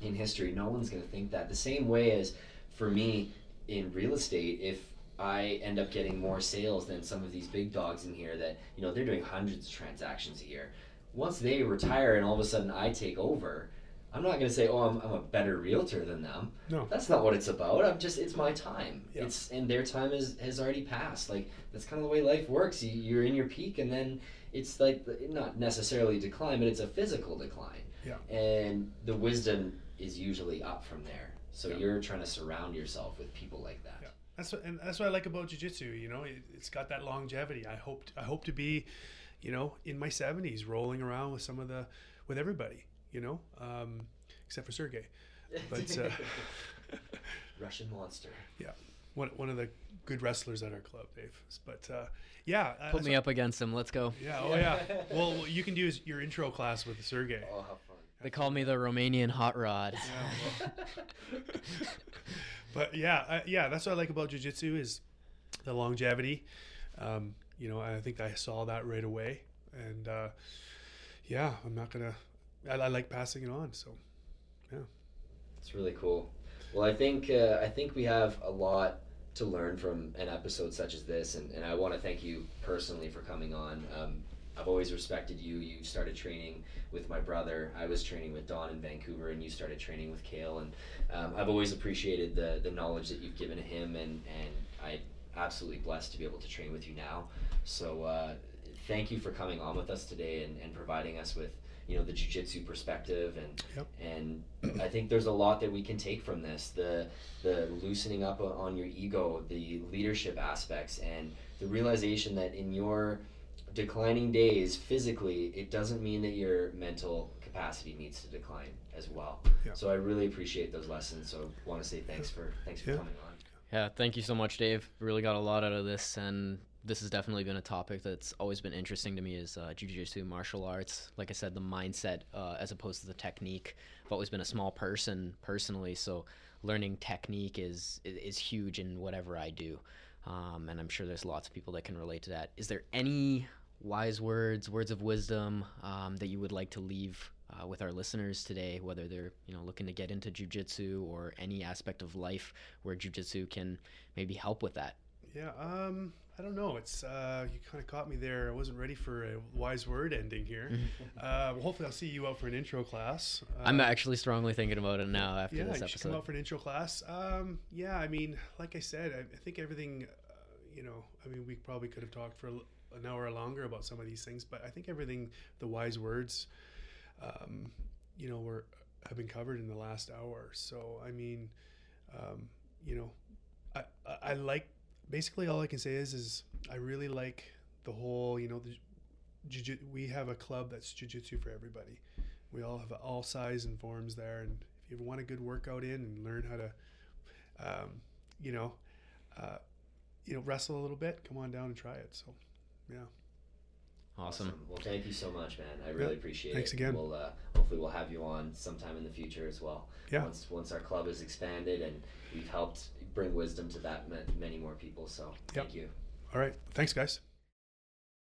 in history, no one's going to think that. The same way as for me in real estate, if I end up getting more sales than some of these big dogs in here that, you know, they're doing hundreds of transactions a year. Once they retire and all of a sudden I take over, I'm not going to say, oh, I'm, I'm a better realtor than them. No. That's not what it's about. I'm just, it's my time. Yeah. It's, and their time is, has already passed. Like, that's kind of the way life works. You, you're in your peak and then... It's like not necessarily decline, but it's a physical decline. Yeah. And the wisdom is usually up from there. So yeah. you're trying to surround yourself with people like that. Yeah. That's what, and that's what I like about jiu-jitsu. You know, it, it's got that longevity. I hope I hope to be, you know, in my seventies, rolling around with some of the with everybody. You know, um, except for Sergey, but uh, Russian monster. Yeah. One, one of the good wrestlers at our club, Dave. But uh, yeah, put me up against him. Let's go. Yeah. Oh yeah. Well, what you can do is your intro class with Sergey. Oh, how fun! They call me the Romanian hot rod. Yeah, well. But yeah, I, yeah, that's what I like about jiu-jitsu is the longevity. Um, you know, I think I saw that right away, and uh, yeah, I'm not gonna. I, I like passing it on. So yeah, it's really cool. Well, I think uh, I think we have a lot to learn from an episode such as this, and, and I want to thank you personally for coming on. Um, I've always respected you. You started training with my brother. I was training with Don in Vancouver, and you started training with Kale. And um, I've always appreciated the the knowledge that you've given to him, and and I'm absolutely blessed to be able to train with you now. So uh, thank you for coming on with us today and, and providing us with, you know, the jiu-jitsu perspective, and yep. and I think there's a lot that we can take from this. The the loosening up on your ego, the leadership aspects, and the realization that in your declining days physically, it doesn't mean that your mental capacity needs to decline as well. Yep. So I really appreciate those lessons. So I want to say thanks for thanks for yeah. coming on. Yeah, thank you so much, Dave. Really got a lot out of this, and this has definitely been a topic that's always been interesting to me, is uh, jiu-jitsu, martial arts. Like I said, the mindset uh, as opposed to the technique. I've always been a small person personally, so learning technique is is huge in whatever I do. Um, and I'm sure there's lots of people that can relate to that. Is there any wise words, words of wisdom um, that you would like to leave uh, with our listeners today, whether they're, you know, looking to get into jiu-jitsu or any aspect of life where jiu-jitsu can maybe help with that? Yeah, um, I don't know. It's uh, you kind of caught me there. I wasn't ready for a wise word ending here. uh, well, hopefully I'll see you out for an intro class. Uh, I'm actually strongly thinking about it now after yeah, this episode. Yeah, you should come out for an intro class. Um, yeah, I mean, like I said, I, I think everything, uh, you know, I mean, we probably could have talked for an hour longer about some of these things, but I think everything, the wise words, um, you know, were have been covered in the last hour. So, I mean, um, you know, I, I, I like, basically all I can say is, is I really like the whole, you know, the, jiu-jitsu, we have a club that's jiu-jitsu for everybody. We all have all size and forms there, and if you ever want a good workout in and learn how to, um, you know, uh, you know, wrestle a little bit, come on down and try it. So, yeah. Awesome. awesome. Well, thank you so much, man. I really yeah. appreciate Thanks it. Thanks again. We'll, uh, hopefully we'll have you on sometime in the future as well. Yeah. Once, once our club is expanded and we've helped bring wisdom to that many more people. So yep. thank you. All right. Thanks, guys.